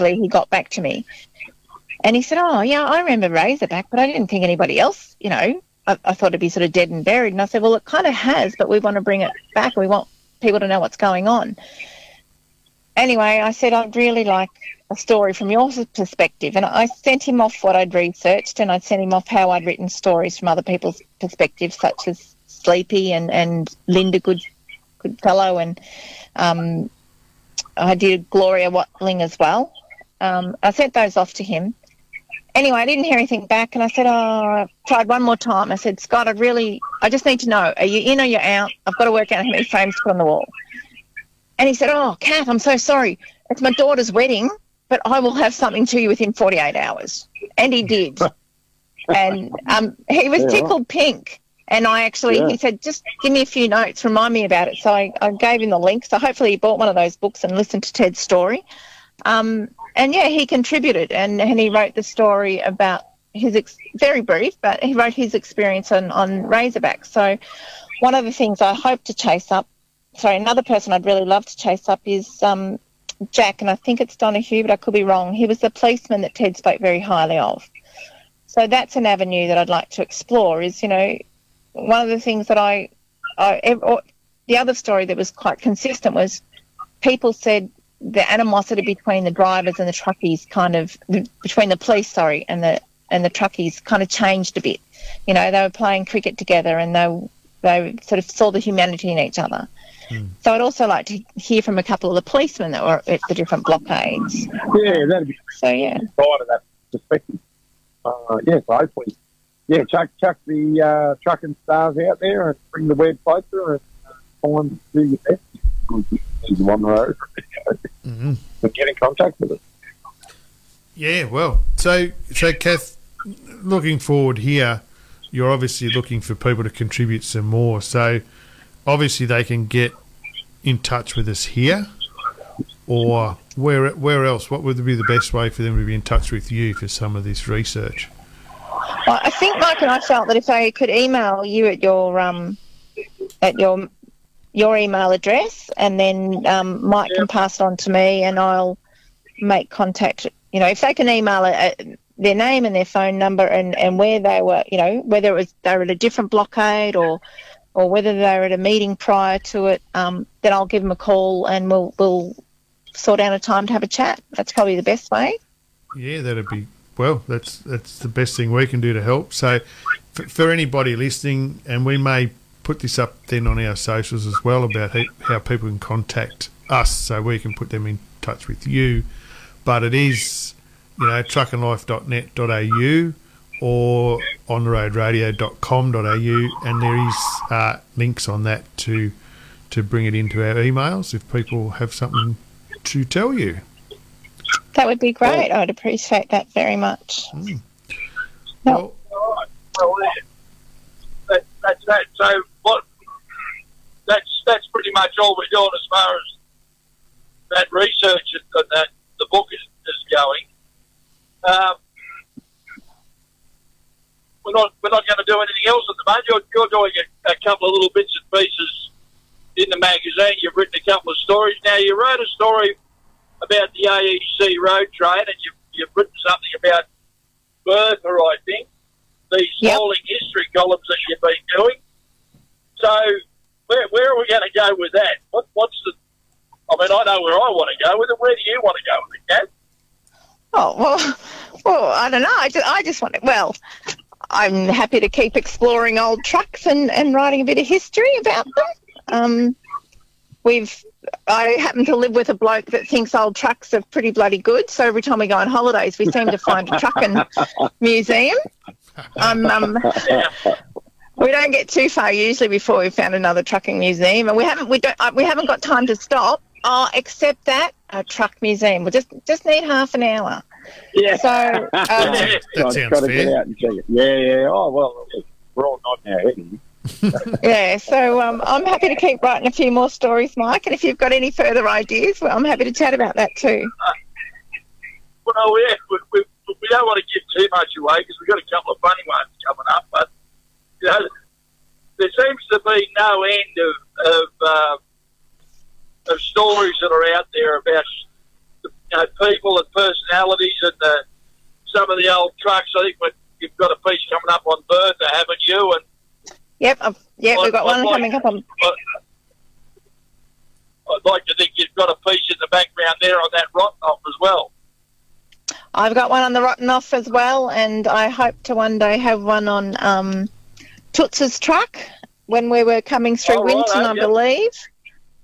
he got back to me. And he said, oh, yeah, I remember Razorback, but I didn't think anybody else, you know. I thought it'd be sort of dead and buried. And I said, well, it kind of has, but we want to bring it back. We want people to know what's going on. Anyway, I said, I'd really like a story from your perspective. And I sent him off what I'd researched, and I'd sent him off how I'd written stories from other people's perspectives, such as Sleepy and Linda Goodfellow, and I did Gloria Watling as well. I sent those off to him. Anyway, I didn't hear anything back, and I said, I tried one more time. I said, Scott, I just need to know, are you in or you're out? I've got to work out how many frames to put on the wall. And he said, oh, Kath, I'm so sorry. It's my daughter's wedding, but I will have something to you within 48 hours. And he did. And he was tickled pink. And I actually, he said, just give me a few notes, remind me about it. So I gave him the link. So hopefully he bought one of those books and listened to Ted's story. And, yeah, he contributed and he wrote the story about his very brief, but he wrote his experience on Razorback. So one of the things I hope to chase up, another person I'd really love to chase up is Jack, and I think it's Donahue, but I could be wrong. He was the policeman that Ted spoke very highly of. So that's an avenue that I'd like to explore is, you know, one of the things that the other story that was quite consistent was people said, the animosity between the drivers and the truckies between the police, and the truckies kind of changed a bit. You know, they were playing cricket together and they sort of saw the humanity in each other. Mm. So I'd also like to hear from a couple of the policemen that were at the different blockades. Yeah, that'd be side of that perspective. So hopefully, chuck the trucking stars out there and bring the web closer and find the good one road. Mm-hmm. And get in contact with it. Yeah, well, so Kath, looking forward here, you're obviously looking for people to contribute some more. So obviously they can get in touch with us here, or where else? What would be the best way for them to be in touch with you for some of this research? Well, I think Mike and I felt that if they could email you at your email address, and then Mike can pass it on to me and I'll make contact. You know, if they can email their name and their phone number and where they were, you know, whether it was they were at a different blockade or whether they were at a meeting prior to it, then I'll give them a call and we'll sort out a time to have a chat. That's probably the best way. Yeah, that'd be that's the best thing we can do to help. So for anybody listening, and we may put this up then on our socials as well about how people can contact us so we can put them in touch with you. But it is, you know, truckandlife.net.au or ontheroadradio.com.au, and there is links on that to bring it into our emails if people have something to tell you. That would be great. I'd appreciate that very much. Mm. Well, that's that. So that's pretty much all we're doing as far as that research and that the book is going. We're not going to do anything else at the moment. You're doing a couple of little bits and pieces in the magazine. You've written a couple of stories. Now you wrote a story about the AEC road train, and you've written something about Bertha, I think. These rolling history columns that you've been doing. So where are we going to go with that? I know where I want to go with it. Where do you want to go with it, Kath? Oh, well, I don't know. I just want to, well, I'm happy to keep exploring old trucks and writing a bit of history about them. I happen to live with a bloke that thinks old trucks are pretty bloody good, so every time we go on holidays we seem to find a trucking museum. We don't get too far usually before we've found another trucking museum, and we haven't got time to stop. Oh, except that a truck museum. We'll just need half an hour. Yeah. So that sounds fair. Get out and see it. Yeah. Oh well, we're all nodding our head. Yeah, so I'm happy to keep writing a few more stories, Mike, and if you've got any further ideas, well, I'm happy to chat about that too. Well, yeah, we don't want to give too much away because we've got a couple of funny ones coming up, but you know, there seems to be no end of stories that are out there about, you know, people and personalities and some of the old trucks. I think you've got a piece coming up on Bertha, haven't you? And Yep, we've got one coming up on... I'd like to think you've got a piece in the background there on that rotten off as well. I've got one on the rotten off as well, and I hope to one day have one on Toots's truck when we were coming through Winton, I believe.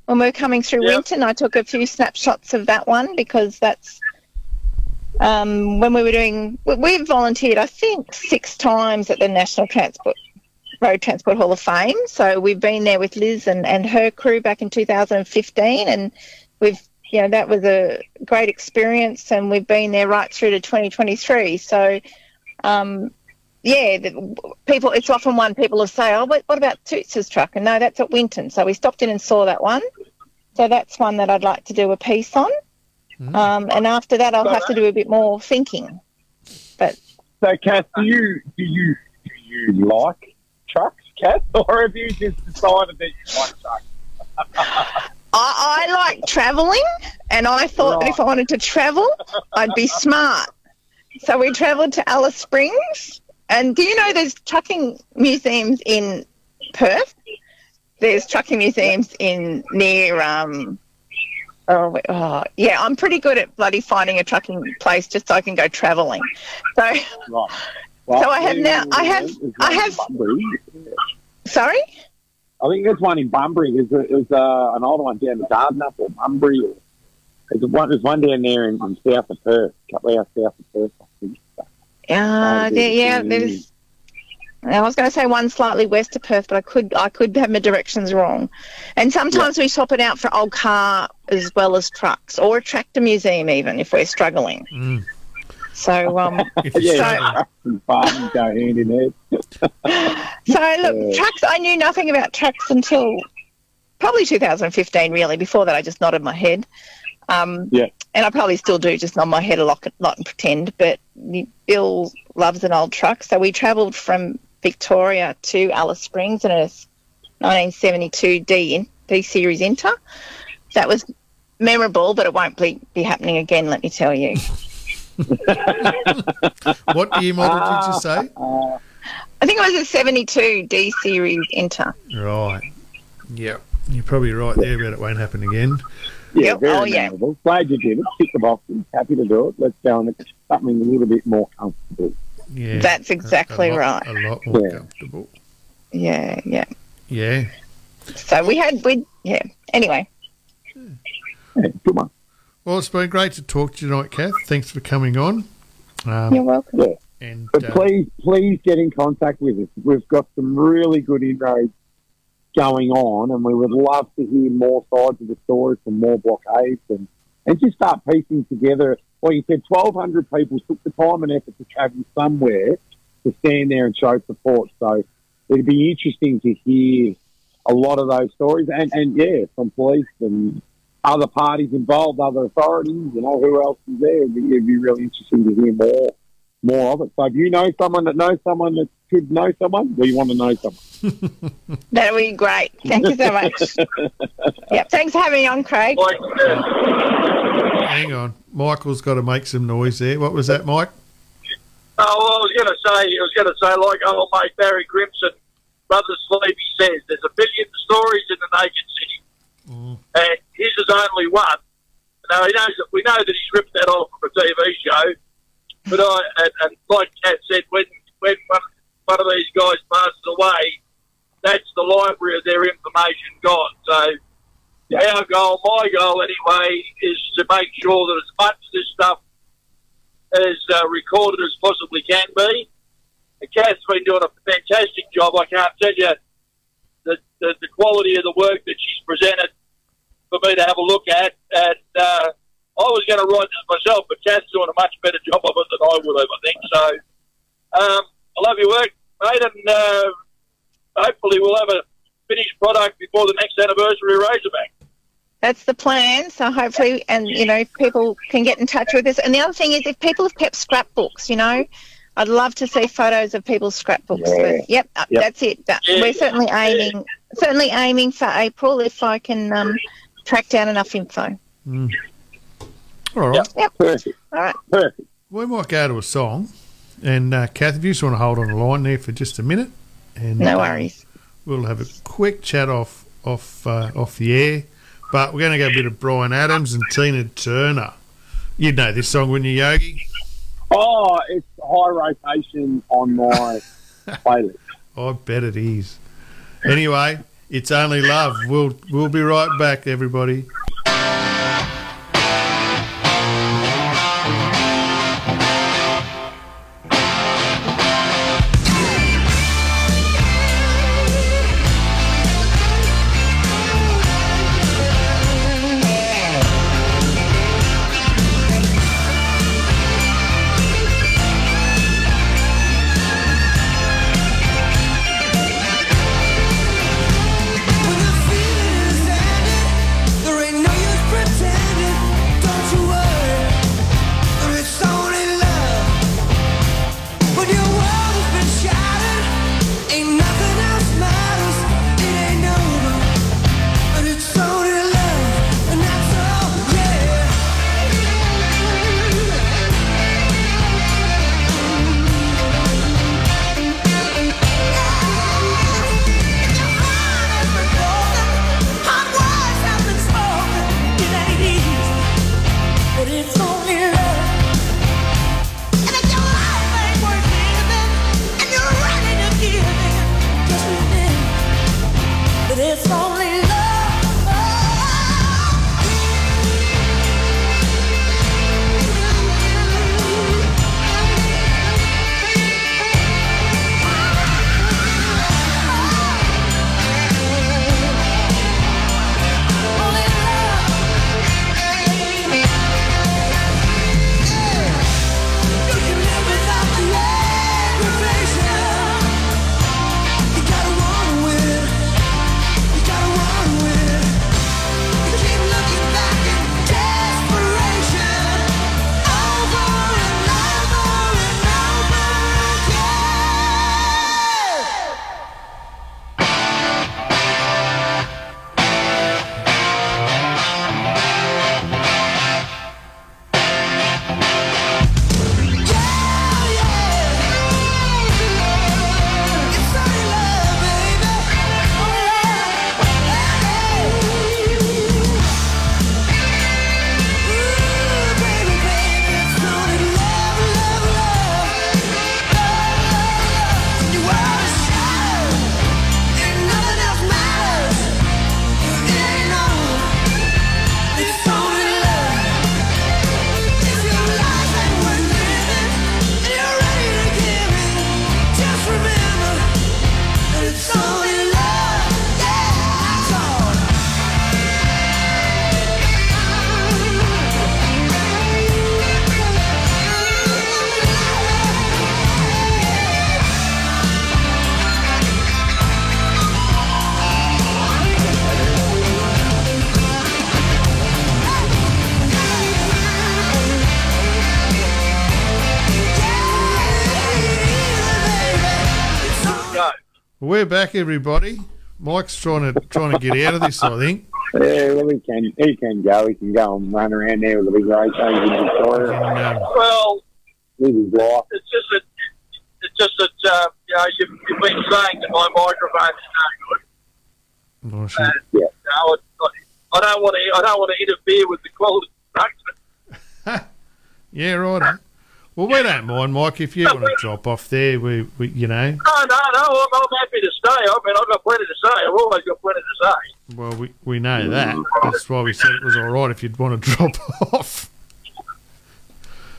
When we were coming through Winton, I took a few snapshots of that one because that's... when we were doing... We volunteered, I think, 6 times at the National Road Transport Hall of Fame. So we've been there with Liz and her crew back in 2015, and we've, you know, that was a great experience, and we've been there right through to 2023. So, people, it's often one people will say, oh, what about Toots's truck? And no, that's at Winton. So we stopped in and saw that one. So that's one that I'd like to do a piece on. Mm-hmm. And after that, I'll have to do a bit more thinking. So, Kath, do you like trucks, Kath, or have you just decided that you like trucks? I like travelling, and I thought that if I wanted to travel, I'd be smart. So we travelled to Alice Springs, and do you know there's trucking museums in Perth? There's trucking museums in near... yeah, I'm pretty good at bloody finding a trucking place just so I can go travelling. So... Right. Well, so I have. Sorry? I think there's one in Bunbury. There's an old one down the Dardanup or Bunbury. There's one down there in south of Perth, a couple of hours south of Perth, I think. There's. I was going to say one slightly west of Perth, but I could have my directions wrong. And sometimes we swap it out for old car as well as trucks, or a tractor museum even if we're struggling. Mm. So, farming go hand in hand. Trucks, I knew nothing about trucks until probably 2015, really. Before that, I just nodded my head. And I probably still do just nod my head a lot and pretend, but Bill loves an old truck. So we travelled from Victoria to Alice Springs in a 1972 D-Series Inter. That was memorable, but it won't be happening again, let me tell you. What year model did you say? I think it was a 72 D series Inter. Right. Yeah. You're probably right there, but it won't happen again. Yeah. Yep. Glad you did it. Tick the boxes. Happy to do it. Let's go on to something a little bit more comfortable. Yeah. That's exactly right. A lot more comfortable. Yeah. Yeah. So Anyway. Yeah, good one. Well, it's been great to talk to you tonight, Kath. Thanks for coming on. You're welcome. Yeah. And, but please get in contact with us. We've got some really good inroads going on, and we would love to hear more sides of the story from more blockades and just start piecing together. Well, you said 1,200 people took the time and effort to travel somewhere to stand there and show support. So it'd be interesting to hear a lot of those stories and from police and other parties involved, other authorities, you know, who else is there. It'd be really interesting to hear more of it. So if you know someone that knows someone that could know someone, we want to know someone. That would be great. Thank you so much. Yep, thanks for having me on, Craig. Hang on. Michael's got to make some noise there. What was that, Mike? Oh, I was going to say, like old mate Barry Grimson, Brother Sleepy says, there's a billion stories in the naked city. Mm. And his is only one. Now we know that he's ripped that off from a TV show, but like Kat said, when one of these guys passes away, that's the library of their information gone. So our goal, my goal anyway, is to make sure that as much of this stuff is recorded as possibly can be. And Kath's been doing a fantastic job. I can't tell you the quality of the work that she's presented for me to have a look at. And I was going to write this myself, but Kath's doing a much better job of it than I would have, I think. So I love your work, mate, and hopefully we'll have a finished product before the next anniversary of Razorback. That's the plan, so hopefully, and, you know, people can get in touch with us. And the other thing is, if people have kept scrapbooks, you know, I'd love to see photos of people's scrapbooks. Yeah. But, yep, that's it. But we're certainly aiming for April if I can track down enough info. Mm. All right. Yep. Perfect. All right. Perfect. We might go to a song. And, Kath, if you just want to hold on the line there for just a minute. And, no worries. We'll have a quick chat off the air. But we're going to go a bit of Bryan Adams and Tina Turner. You'd know this song, wouldn't you, Yogi? Oh, it's high rotation on my playlist. I bet it is. Anyway, it's only love. We'll be right back, everybody. We're back, everybody. Mike's trying to get out of this, I think. Yeah, well, he can go and run around there with a big rotation in Victoria. Well, this is life. It's just that you know, you've been saying that my microphone is no good. Oh, shit. I don't want to interfere with the quality of production. Yeah, right. Well, we don't mind, Mike. If you want to drop off there, we you know. No. I'm happy to stay. I mean, I've got plenty to say. I've always got plenty to say. Well, we know that. That's why we said it was all right if you'd want to drop off.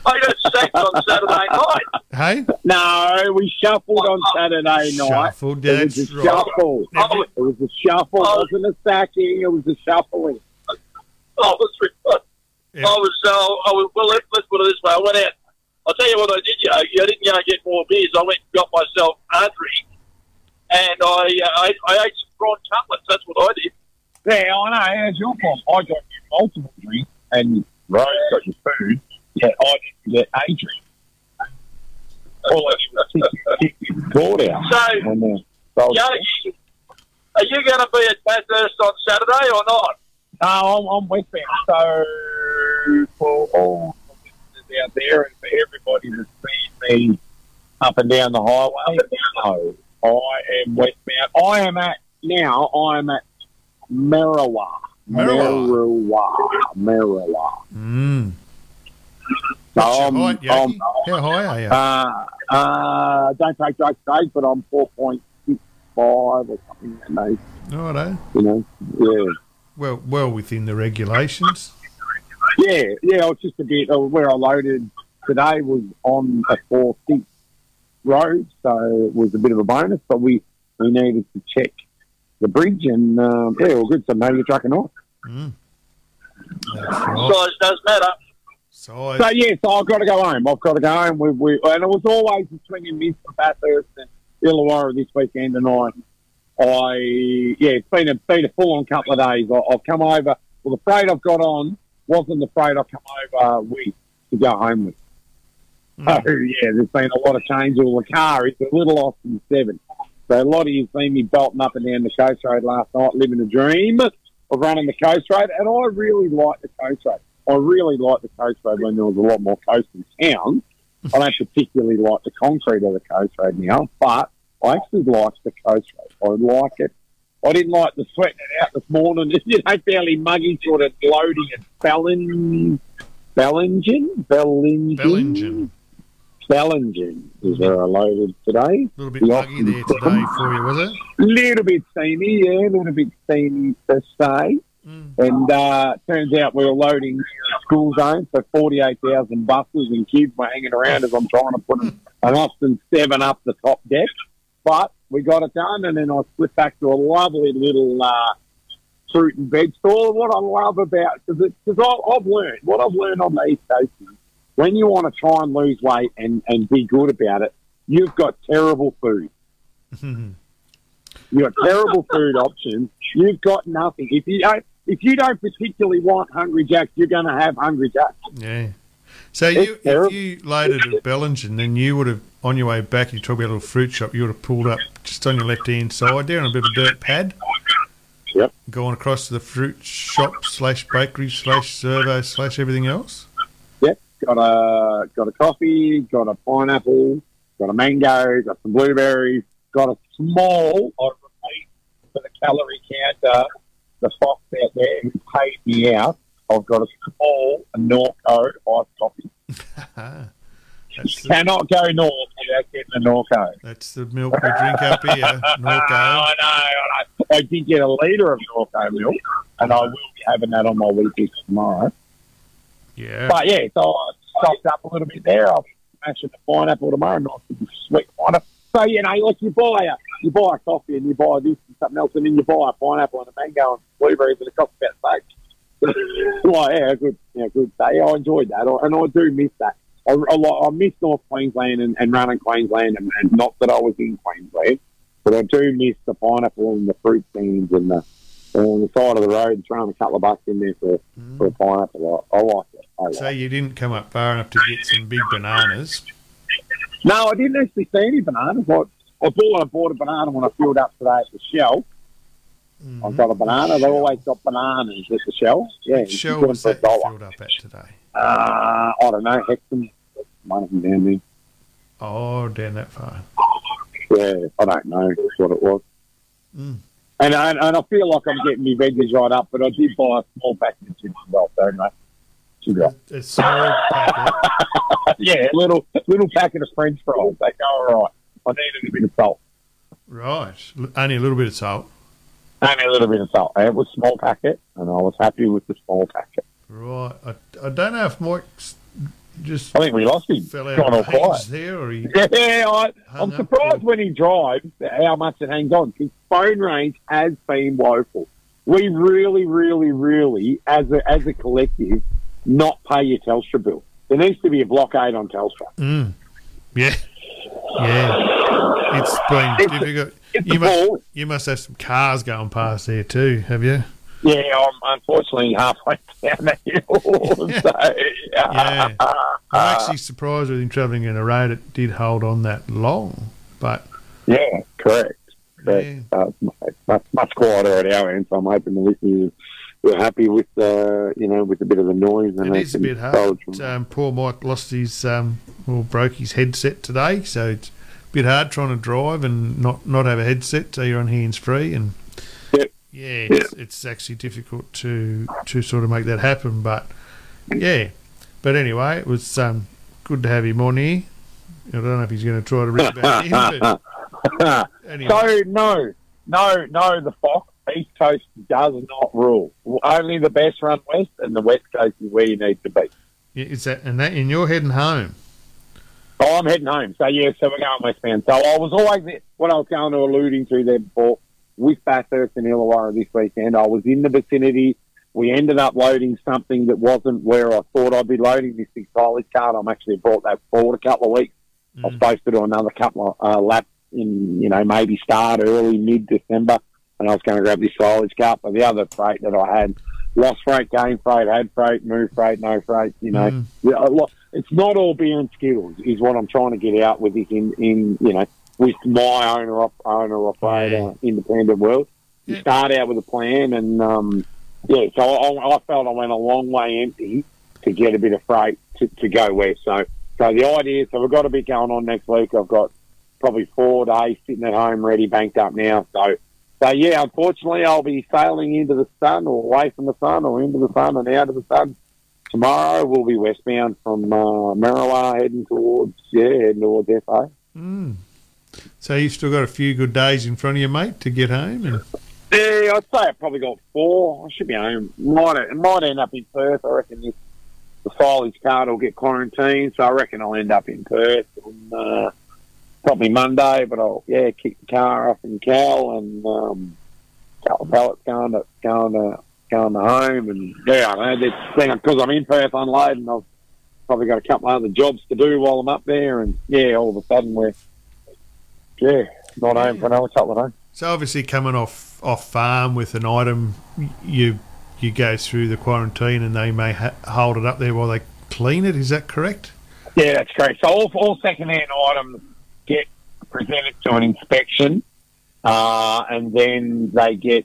I got sacked on Saturday night. Hey? No, we shuffled on Saturday night. Shuffled, that's right. It was a shuffle. Right. It was a shuffle. It wasn't a sacking. It was a shuffling. Let's put it this way. I went out. I'll tell you what I did, I didn't go and get more beers. I went and got myself a drink, and I ate some prawn cutlets. That's what I did. Yeah, I know. How's your problem? I got your multiple drink, and Rose got your food. Yeah, I didn't get a drink. All I did was brought out. So Yogi, are you going to be at Bathurst on Saturday or not? No, I'm westbound, so for all out there and for everybody that's seen me up and down the highway. No, I am westbound. I am at Merriwa. Mm. So how high are you? Don't take drugs today, but I'm 4.65 or something. Righto. You know, yeah. Well within the regulations. Yeah, I was just a bit where I loaded today was on a 4-6 road, so it was a bit of a bonus, but we needed to check the bridge, and all good, so now you're trucking off. Mm. Right. Size does matter. Size. So, yeah, so I've got to go home. And it was always a swing and miss for Bathurst and Illawarra this weekend, and it's been a full-on couple of days. I've come over. Well, the freight I've got on wasn't the freight I come over with to go home with. Mm. So, yeah, there's been a lot of change. Well, the car is a little off from 7. So a lot of you have seen me belting up and down the Coast Road last night, living a dream of running the Coast Road. And I really like the Coast Road. I really like the Coast Road when there was a lot more coast in town. I don't particularly like the concrete of the Coast Road now, but I actually like the Coast Road. I like it. I didn't like the sweating it out this morning. Fairly muggy sort of loading at Bellingen is where I loaded today. A little bit muggy there today for you, was it? A little bit steamy, yeah, a little bit steamy per se. Mm. And turns out we were loading school zones, so 48,000 buses and kids were hanging around as I'm trying to put an Austin 7 up the top deck. But we got it done, and then I slipped back to a lovely little fruit and veg store. What I love about, because I've learned on the East Coast is when you want to try and lose weight and be good about it, you've got terrible food. You've got terrible food options. You've got nothing. If you don't particularly want Hungry Jack, you're going to have Hungry Jack. Yeah. So if you loaded at Bellingen, then you would have, on your way back, you probably had a little fruit shop, you would have pulled up just on your left-hand side there on a bit of a dirt pad. Yep. Going across to the fruit shop /bakery/servo/ everything else. Yep. Got a coffee, got a pineapple, got a mango, got some blueberries, got a small, I repeat, for the calorie counter, the fox out there who paid me out. I've got a small Norco iced coffee. Cannot go north without getting a Norco. That's the milk we drink up here, Norco. I know. I did get a litre of Norco milk, and I will be having that on my weekend tomorrow. Yeah. But, yeah, so I stocked up a little bit there. I'll be smashing the pineapple tomorrow, not some sweet pineapple. So, you know, like you buy a coffee and you buy this and something else, and then you buy a pineapple and a mango and blueberries, and it costs about the same. Well, yeah, good day. I enjoyed that, and I do miss that. I miss North Queensland and running Queensland, and not that I was in Queensland, but I do miss the pineapple and the fruit stands and on the side of the road and throwing a couple of bucks in there for a pineapple. I like it. So you didn't come up far enough to get some big bananas? No, I didn't actually see any bananas. I bought a banana when I filled up today at the shelf. Mm-hmm. I've got a banana. They've always got bananas at the shell. Yeah, shell was that you filled up at today? I don't know. Hexham. One of them down there. Oh, down that far. Yeah, I don't know what it was. Mm. And I feel like I'm getting my veggies right up, but I did buy a small package as well, don't I? sugar. A small packet. Yeah, little packet of French fries. They go, all right, I needed a bit of salt. Right. Only a little bit of salt. Only a little bit of salt. It was a small packet, and I was happy with the small packet. Right. I don't know if Mike's just... I think we lost him. Fell out of hangs there, or he... Yeah, I'm surprised when he drives how much it hangs on. His phone range has been woeful. We really, really, really, as a collective, not pay your Telstra bill. There needs to be a blockade on Telstra. Mm. Yeah. Yeah. It's been difficult. You must have some cars going past there too, have you? Yeah, I'm unfortunately halfway down the hill. Yeah. I'm actually surprised with him travelling in a road it did hold on that long. But yeah, correct. Yeah. Much quieter at our end, so I'm hoping the listeners were happy with with a bit of the noise. And it is a bit hard. Poor Mike lost his broke his headset today, so it's a bit hard trying to drive and not have a headset, so you're on hands free. And yep. It's actually difficult to sort of make that happen. But yeah, but anyway, it was good to have him on here. I don't know if he's going to try to rip back in, but anyway. So no, the Fox East Coast does not rule. Only the best run west, and the West Coast is where you need to be. Is that and you're heading home? Oh, I'm heading home. So yeah, so we're going westbound. So I was always what I was going to alluding to there before with Bathurst and Illawarra this weekend. I was in the vicinity. We ended up loading something that wasn't where I thought I'd be loading this big silage cart. I'm actually brought that forward a couple of weeks. Mm. I was supposed to do another couple of laps. In maybe start early mid-December, and I was going to grab this silage cup. But the other freight that I had, lost freight, gained freight, had freight, moved freight, no freight. It's not all beer and Skittles is what I'm trying to get out with it in with my owner operator independent world. You start out with a plan, and so I felt I went a long way empty to get a bit of freight to go west. So the idea, so we've got a bit going on next week. I've got probably 4 days sitting at home, ready, banked up now. So yeah, unfortunately, I'll be sailing into the sun or away from the sun or into the sun and out of the sun. Tomorrow we'll be westbound from Maroochydore heading towards FA. Mm. So you've still got a few good days in front of you, mate, to get home? And... Yeah, I'd say I've probably got 4. I should be home. It might end up in Perth. I reckon the silage cart will get quarantined, so I reckon I'll end up in Perth on... probably Monday, but I'll kick the car off in Cal and couple of pallets going to home, and I know because I'm in Perth unloading. I've probably got a couple of other jobs to do while I'm up there, and all of a sudden we're not home for another couple of days. So obviously coming off farm with an item, you go through the quarantine and they may hold it up there while they clean it. Is that correct? Yeah, that's correct. So all second-hand items get presented to an inspection, and then they get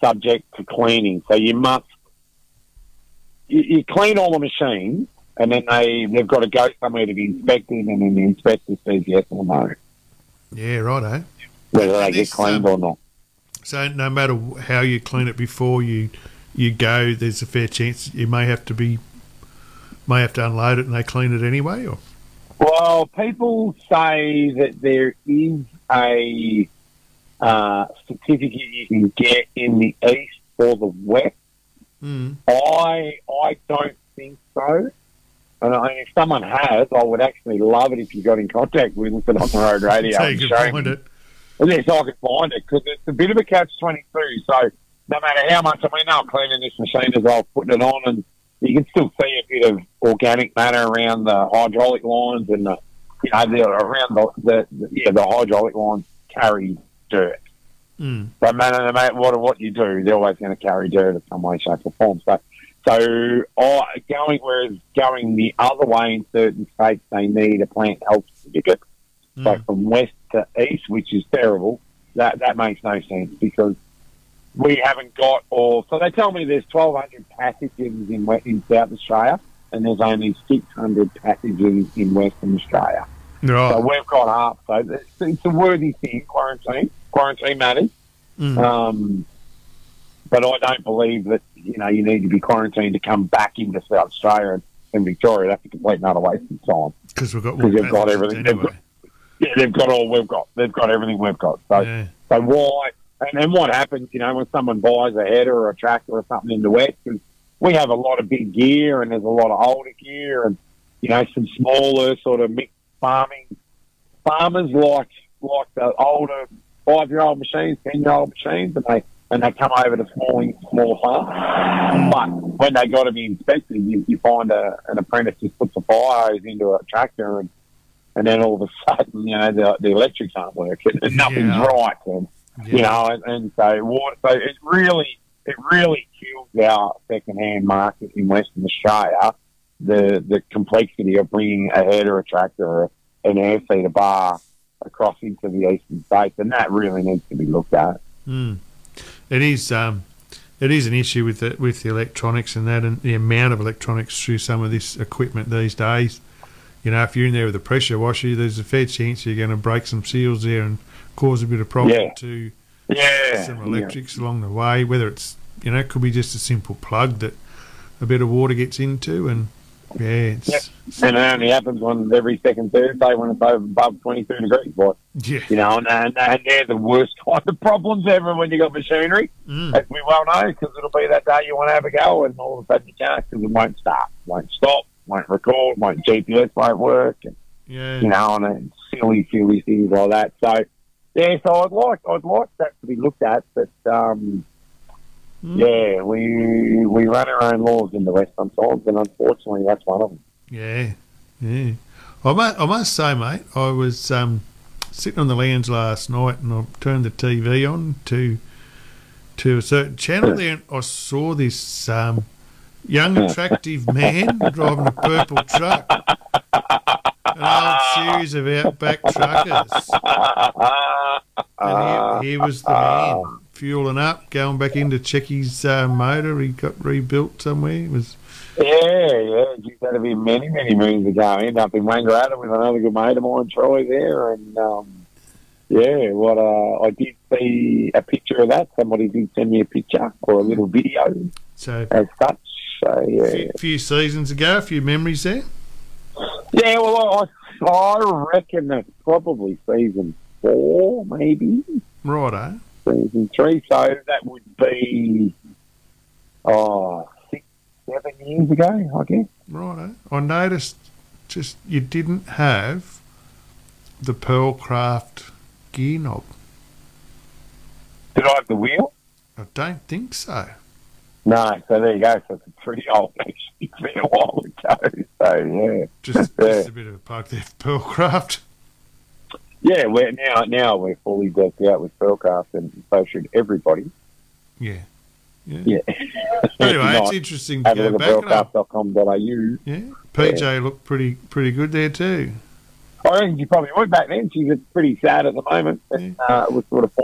subject to cleaning. So you must you clean all the machines, and then they've got to go somewhere to be inspected, and then the inspector says yes or no. Yeah, righto. Whether they get cleaned or not. So no matter how you clean it before you go, there's a fair chance you may have to unload it, and they clean it anyway, or. Well, people say that there is a certificate you can get in the east or the west. Mm. I don't think so. And if someone has, I would actually love it if you got in contact with us at On The Road Radio. So you can find it. Yes, I could find it, because it's a bit of a catch-22. So no matter how much, I'm cleaning this machine as I'm putting it on, and you can still see a bit of organic matter around the hydraulic lines, and the hydraulic lines carry dirt. Mm. So no matter what you do, they're always going to carry dirt in some way, shape, or form. So going the other way in certain states, they need a plant health certificate. Mm. So from west to east, which is terrible, that makes no sense because. We haven't got all... So they tell me there's 1,200 pathogens in South Australia, and there's only 600 pathogens in Western Australia. Right. So we've got half. So it's a worthy thing, quarantine matters. Mm. But I don't believe that, you know, you need to be quarantined to come back into South Australia and Victoria. That's a complete another waste of time. Because they've got everything. Anyway. They've got all we've got. They've got everything we've got. So why? And what happens, you know, when someone buys a header or a tractor or something in the West, and we have a lot of big gear and there's a lot of older gear and, you know, some smaller sort of mixed farming. Farmers like the older 5-year-old machines, 10-year-old machines, and they come over to small farms. But when they got to be inspected, you find an apprentice just puts a fire hose into a tractor and then all of a sudden, you know, the electrics aren't working and nothing's right. You know, and so it really kills our second-hand market in Western Australia, the complexity of bringing a header, a tractor, or an air seater bar across into the eastern states, and that really needs to be looked at. Mm. It is an issue with the electronics and that, and the amount of electronics through some of this equipment these days. You know, if you're in there with a pressure washer, there's a fair chance you're going to break some seals there and cause a bit of problem to some electrics along the way. Whether it's, you know, it could be just a simple plug that a bit of water gets into, and and it only happens on every second Thursday when it's over above 22 degrees. You know, and they're the worst kind of problems ever when you got machinery, as we well know, because it'll be that day you want to have a go, and all of a sudden you can't because it won't start, won't stop, won't record, won't GPS, won't work, and you know, and silly things like that. So so I'd like that to be looked at, but we run our own laws in the West sometimes, and unfortunately, that's one of them. Yeah. I must say, mate, I was sitting on the lounge last night, and I turned the TV on to a certain channel there, and I saw this young, attractive man driving a purple truck, an old series of Outback truckers, and he was the man. Fueling up, going back in to check his motor. He got rebuilt somewhere. It was that'd be many moons ago. End up in Wangaratta with another good mate of mine, Troy, there, and I did see a picture of that. Somebody did send me a picture or a little video. So as such, a few seasons ago, a few memories there. Yeah, well, I reckon that's probably season 4, maybe. Righto. Season 3, so that would be 6-7 years ago, I guess. Righto. I noticed just you didn't have the Pearlcraft gear knob. Did I have the wheel? I don't think so. No, so there you go. So it's pretty old, actually, a while ago. So just a bit of a poke there for Pearlcraft. Yeah, we're now we're fully decked out with Pearlcraft, and so should everybody. Yeah. Anyway, it's interesting to go back. Pearlcraft.com.au. Yeah, PJ looked pretty good there too. I reckon she probably went back then. She's pretty sad at the moment, and it was sort of fine.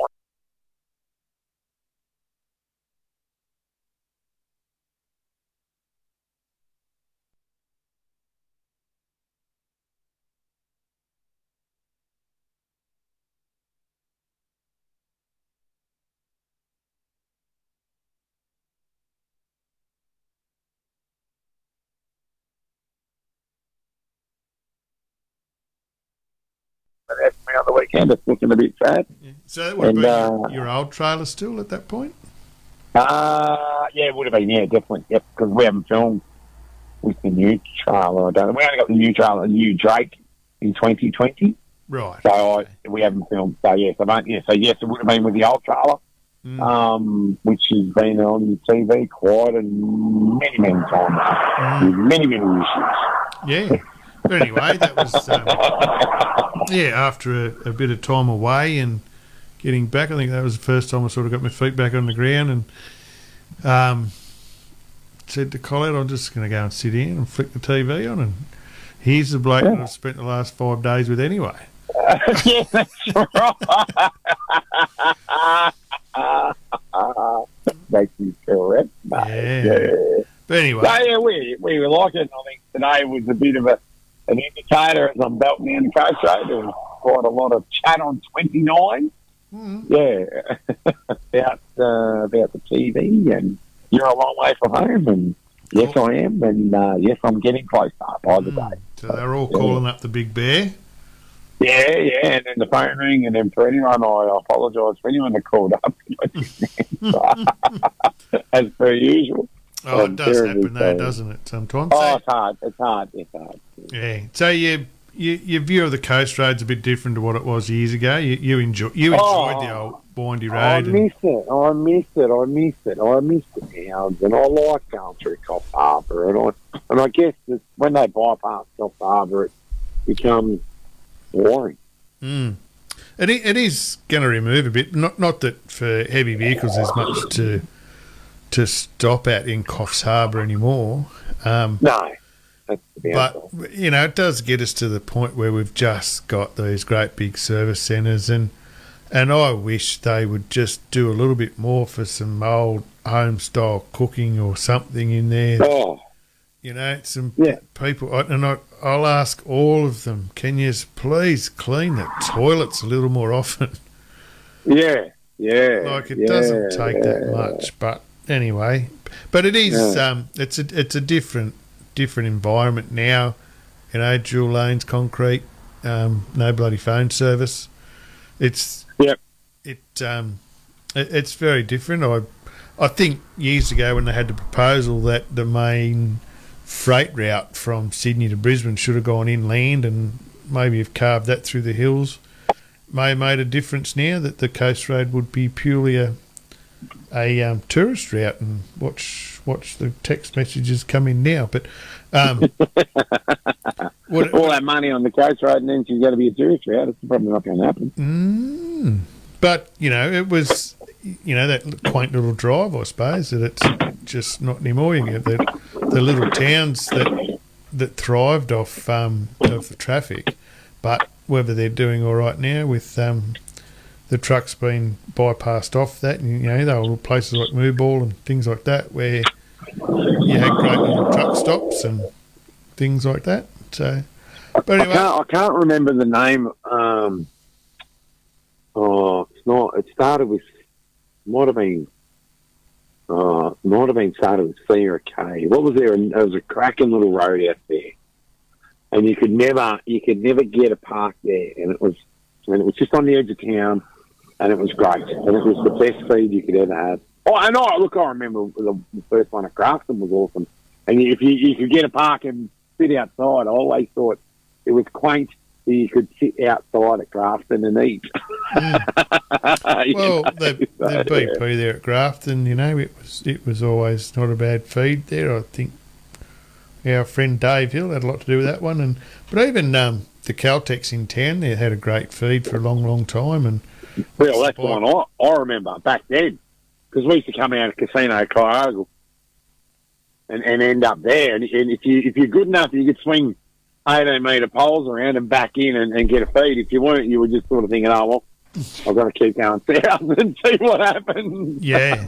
On the weekend, it's looking a bit sad. Yeah. So that would have been your old trailer still at that point? It would have been, definitely. Yep, because we haven't filmed with the new trailer. We only got the new trailer, the new Drake, in 2020. Right. So we haven't filmed. So, yes, it would have been with the old trailer, which has been on TV quite many times with many issues. Yeah. But anyway, that was after a bit of time away and getting back. I think that was the first time I sort of got my feet back on the ground and said to Colette, I'm just going to go and sit in and flick the TV on, and here's the bloke that I've spent the last 5 days with anyway. That's right. That is correct, mate. Yeah. But anyway. So, we were like it, and I think today was a bit of an indicator as I'm belting in the coach road. There was quite a lot of chat on 29. Yeah, about the TV, and you're a long way from home, and yes, I am, and yes, I'm getting close up by the day. So they're all calling up the big bear. Yeah, yeah, and then the phone rang, and then for anyone, I apologise for anyone that called up. As per usual. Oh, it does happen though, doesn't it, sometimes? Oh, so, it's hard. Yeah, so your view of the coast road's a bit different to what it was years ago. You enjoyed the old Bondi Road. I miss it now, and I like going through Coffs Harbour, and I guess when they bypass Coffs Harbour, it becomes boring. Mm. It is going to remove a bit. Not that for heavy vehicles there's much to stop at in Coffs Harbour anymore. No. But, you know, it does get us to the point where we've just got these great big service centres, and I wish they would just do a little bit more for some old home-style cooking or something in there. Oh. You know, some people, and I'll ask all of them, can you please clean the toilets a little more often? Yeah, yeah. Like it doesn't take that much, but anyway. But it is, it's a different environment now. You know, dual lanes, concrete, no bloody phone service. It's very different. I think years ago when they had the proposal that the main freight route from Sydney to Brisbane should have gone inland, and maybe have carved that through the hills, may have made a difference now that the coast road would be purely a tourist route, and watch the text messages come in now. But all that money on the coast road and then she's got to be a tourist route, it's probably not going to happen. But, you know, it was, you know, that quaint little drive, I suppose, that it's just not anymore. You get the little towns that thrived off the traffic, but whether they're doing all right now with the trucks being bypassed off that, and, you know, there were places like Mooball and things like that where you had great little truck stops and things like that. So, but anyway, I can't remember the name. It started with. Might have been started with C or a K. What was there? There was a cracking little road out there, and you could never get a park there. And it was just on the edge of town, and it was great, and it was the best feed you could ever have. Oh, and I remember the first one at Grafton was awesome, and if you could get a park and sit outside, I always thought it was quaint. You could sit outside at Grafton and eat. Well, the BP there at Grafton, you know, it was always not a bad feed there. I think our friend Dave Hill had a lot to do with that one. But even the Caltex in town there had a great feed for a long, long time. Well, that's one I remember back then, because we used to come out of Casino Kyargle and end up there. And if you're good enough, you could swing 18-metre poles around and back in and get a feed. If you weren't, you were just sort of thinking, oh, well, I've got to keep going south and see what happens. Yeah.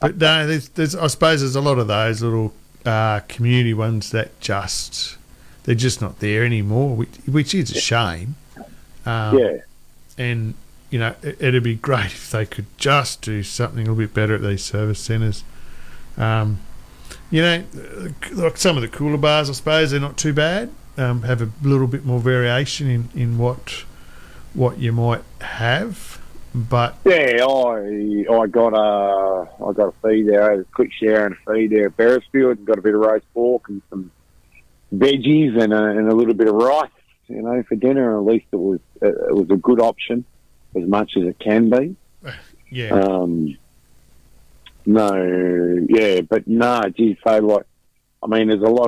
But no, there's, I suppose there's a lot of those little community ones that they're just not there anymore, which is a shame. And, you know, it'd be great if they could just do something a little bit better at these service centres. You know, like some of the cooler bars, I suppose, they're not too bad. Have a little bit more variation in what you might have, but yeah, I got a feed there. I had a quick shower and a feed there at Beresfield, and got a bit of roast pork and some veggies and a little bit of rice, you know, for dinner. At least it was a good option, as much as it can be. Yeah. There's a lot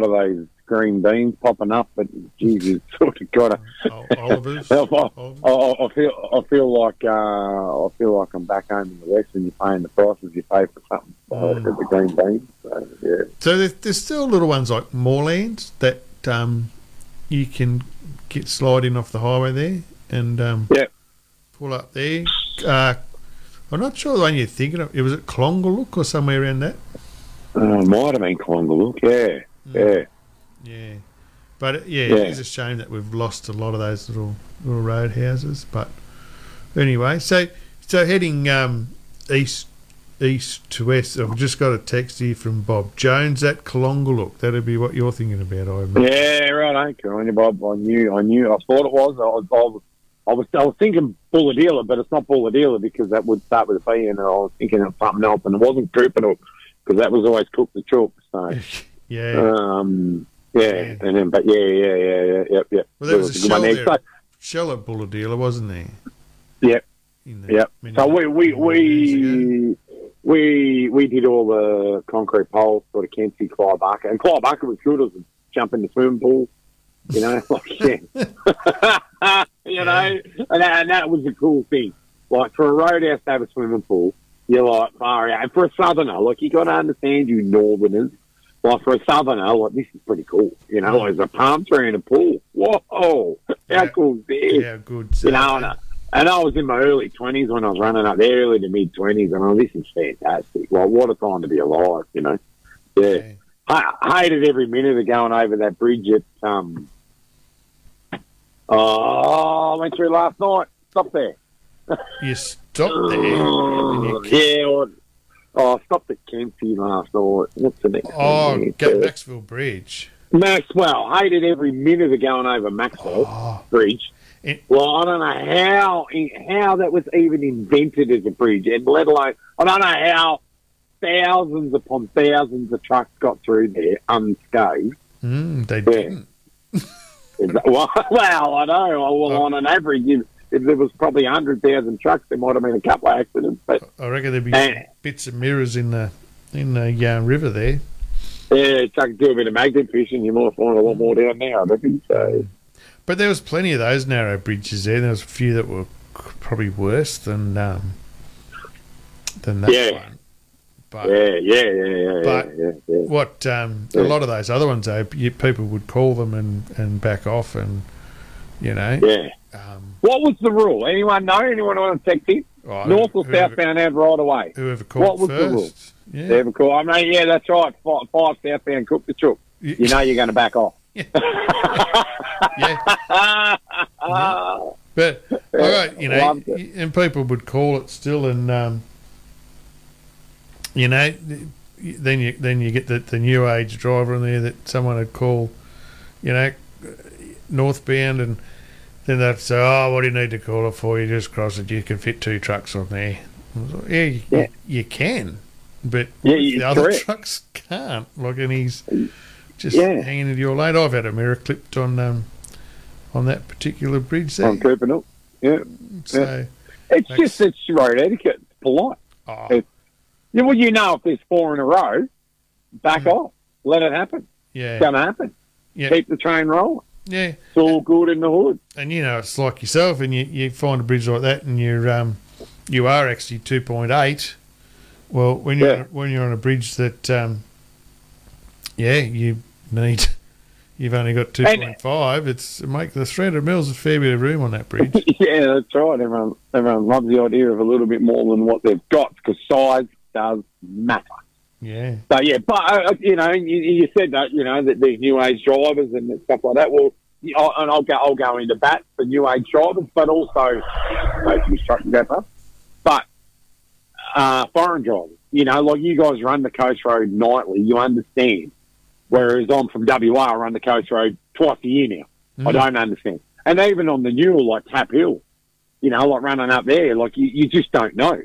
of those green beans popping up, but geez, you've sort of got to. Oliver's. I feel like I'm back home in the West, and you're paying the prices you pay for something for the green beans. So, yeah. So there's still little ones like Moorlands that you can get sliding off the highway there and pull up there. I'm not sure the one you're thinking of. Was it Colongalook or somewhere around that? Might have been Colongalook, yeah. But, it is a shame that we've lost a lot of those little roadhouses. But Anyway, so heading east to west. I've just got a text here from Bob Jones at Colongalook. That'd be what you're thinking about, I imagine. Yeah, right. Colongalook, Bob. I knew. I thought it was. I was thinking Buller Dealer, but it's not Buller Dealer because that would start with a B, and I was thinking of something else, and it wasn't Troopanook because that was always Cook the Chalk. So yeah. And then yeah. Well, there was a shell there. So, shell at Buller Dealer, wasn't there? Yep. Yep. So we did all the concrete poles, sort of Kempsey, Clive Barker, and Clive Barker was good as jumping the swimming pool. You know, like, yeah. you know, and that was a cool thing. Like, for a roadhouse to have a swimming pool, you're like, far out. And for a southerner, like, you got to understand, you northerners, like, for a southerner, like, this is pretty cool. You know, like, there's a palm tree in a pool. Whoa! How cool is this? Yeah, good. You know, and I was in my early 20s when I was running up there, early to mid-20s, and I was, this is fantastic. Like, what a time to be alive, you know? Yeah. I hated every minute of going over that bridge at... I went through last night. Stop there. You stopped there? I stopped at Kempsey last night. What's the next one? Oh, Maxwell Bridge. Maxwell. Hated every minute of going over Maxwell Bridge. Well, I don't know how that was even invented as a bridge, and let alone, I don't know how thousands upon thousands of trucks got through there unscathed. They didn't. Well, I know. Well, on an average, if there was probably 100,000 trucks, there might have been a couple of accidents. But I reckon there'd be bits of mirrors in the river there. Yeah, chuck, do a bit of magnet fishing, you might find a lot more down there, I reckon. So. But there was plenty of those narrow bridges there. There was a few that were probably worse than that one. But, But what a lot of those other ones, though, people would call them and back off, and you know. Yeah. What was the rule? Anyone know? Anyone want to text in? Right, north or southbound out right away. Whoever called what first. What was the rule? Yeah. Whoever called. I mean, yeah, that's right. Five southbound, cook the chook. You know you're going to back off. Yeah. Yeah. But all right, you know, and people would call it still, and. You know, then you get the new age driver in there that someone would call, you know, northbound, and then they'd say, oh, what do you need to call it for? You just cross it. You can fit two trucks on there. Like, you can, but the other trucks can't. Like, and he's just hanging in your lane. I've had a mirror clipped on that particular bridge there. I'm creeping up. Yeah. So it's road etiquette. It's polite. Oh. Well, you know, if there's four in a row, back off. Let it happen. Yeah. It's going to happen. Yeah. Keep the train rolling. Yeah. It's all good in the hood. And, you know, it's like yourself, and you find a bridge like that, and you are actually 2.8. Well, when you're on a bridge that, you've only got 2.5, it's make the 300 mils a fair bit of room on that bridge. Yeah, that's right. Everyone loves the idea of a little bit more than what they've got, because size does matter. Yeah. So, yeah, but, you know, you said that, you know, that these new age drivers and stuff like that, well, and I'll go into bat for new age drivers, but also, but foreign drivers, you know, like you guys run the coast road nightly, you understand, whereas I'm from WA, I run the coast road twice a year now. Mm. I don't understand. And even on the Newell, like Tap Hill, you know, like running up there, like you just don't know.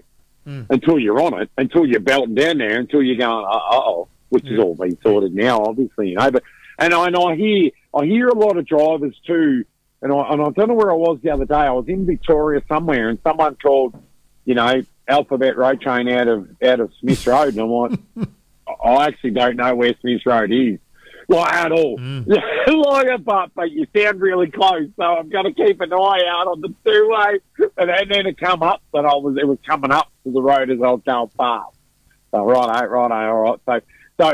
Mm. Until you're on it, until you're belting down there, until you're going, uh-oh, which has all been sorted now, obviously, you know. But I hear a lot of drivers too, and I don't know where I was the other day. I was in Victoria somewhere, and someone called, you know, Alphabet Road Train out of Smith Road, and I'm like, I actually don't know where Smith Road is, like at all. Mm. Like, but you sound really close, so I'm going to keep an eye out on the two-way, and then it come up, but it was coming up to the road as I was going past. So righto, all right. So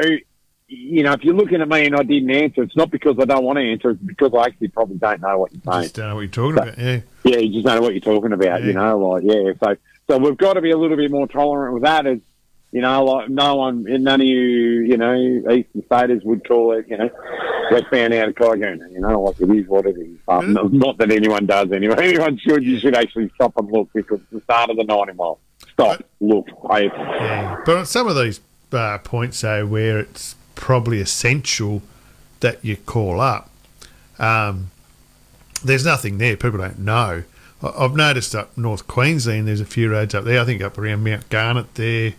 you know, if you're looking at me and I didn't answer, it's not because I don't want to answer, it's because I actually probably don't know what you're saying. You just don't know what you're talking about. Yeah. Yeah, you just don't know what you're talking about. Yeah. You know, like So we've got to be a little bit more tolerant with that. As you know, like none of you, you know, eastern staters would call it, you know, They found out a Kygoona, you know, like it is what it is. Not that anyone does anyway. Anyone should. You should actually stop and look because it's the start of the 90 mile. Stop, look. But on some of these points, though, where it's probably essential that you call up, there's nothing there. People don't know. I've noticed up North Queensland, there's a few roads up there. I think up around Mount Garnet there,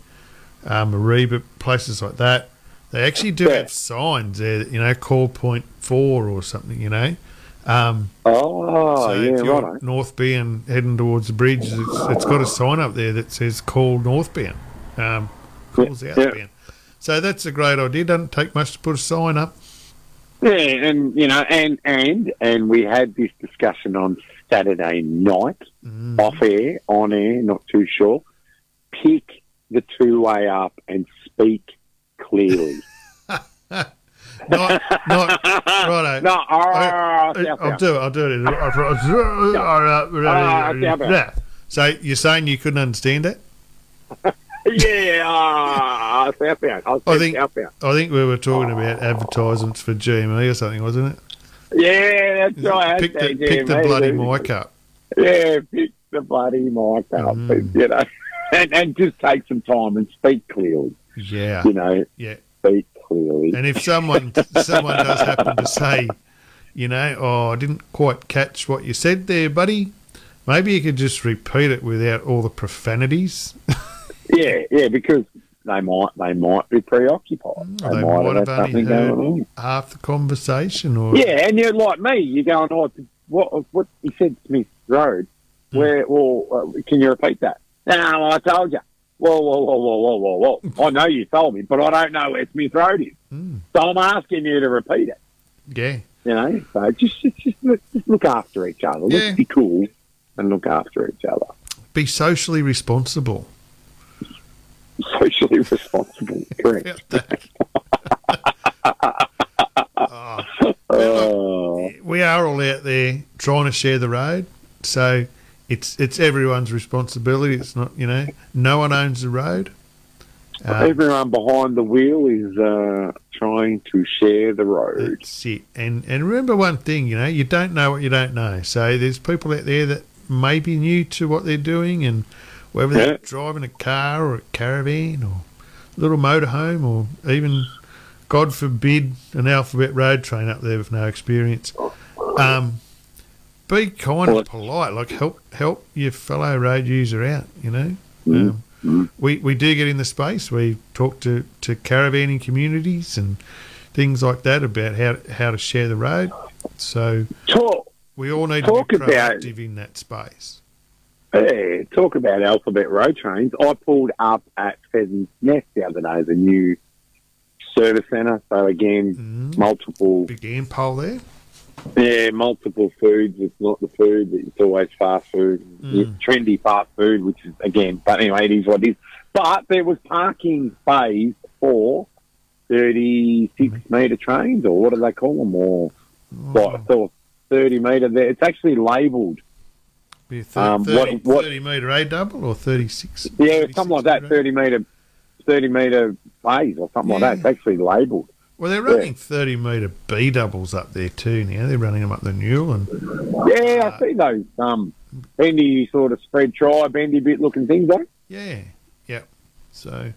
Mareeba, places like that. They actually do have signs there, that, you know, call point 4 or something, you know. So if you're northbound heading towards the bridge, it's got a sign up there that says call northbound, calls outbound. Yeah. So that's a great idea. Doesn't take much to put a sign up. Yeah, and, you know, and we had this discussion on Saturday night, off air, on air, not too sure. Pick the two-way up and speak clearly. I'll do it. So you're saying you couldn't understand it? Southbound. I think we were talking about advertisements for GME or something, wasn't it? Yeah, that's right. Pick the bloody mic up. Yeah, pick the bloody mic up, you know, and just take some time and speak clearly. Yeah, you know, speak clearly. And if someone does happen to say, you know, oh, I didn't quite catch what you said there, buddy, maybe you could just repeat it without all the profanities. Because they might be preoccupied. They might have only heard half the conversation. Or and you're like me, you're going, oh, what you said, Smith Road, where, well, can you repeat that? No, I told you. Whoa. I know you told me, but I don't know where Smith Road is. So I'm asking you to repeat it. Yeah. You know, so just look after each other. Yeah. Let's be cool and look after each other. Be socially responsible. Socially responsible, correct. We are all out there trying to share the road, so it's everyone's responsibility. It's not, you know, no one owns the road. Everyone behind the wheel is trying to share the road. That's it. And remember one thing, you know, you don't know what you don't know. So there's people out there that may be new to what they're doing and whether they're driving a car or a caravan or a little motorhome or even, God forbid, an alphabet road train up there with no experience. Be kind and polite. Like, help your fellow road user out, you know. We do get in the space. We talk to caravanning communities and things like that about how to share the road. So we all need to be proactive in that space. Hey, talk about alphabet road trains. I pulled up at Pheasant's Nest the other day, the new service centre. So, again, multiple... Big amp pole there. Yeah, multiple foods. It's not the food. It's always fast food. Trendy fast food, which is, again... But anyway, it is what it is. But there was parking space for 36-metre trains, or what do they call them? Or 30-metre there. It's actually labelled... Be 30 metre A double or 36? Yeah, something like that. 30 metre bays or something like that. It's actually labelled. Well, they're running 30 metre B doubles up there too now. They're running them up the Newell and I see those bendy sort of spread tri bendy bit looking things though. Yeah, yep. So,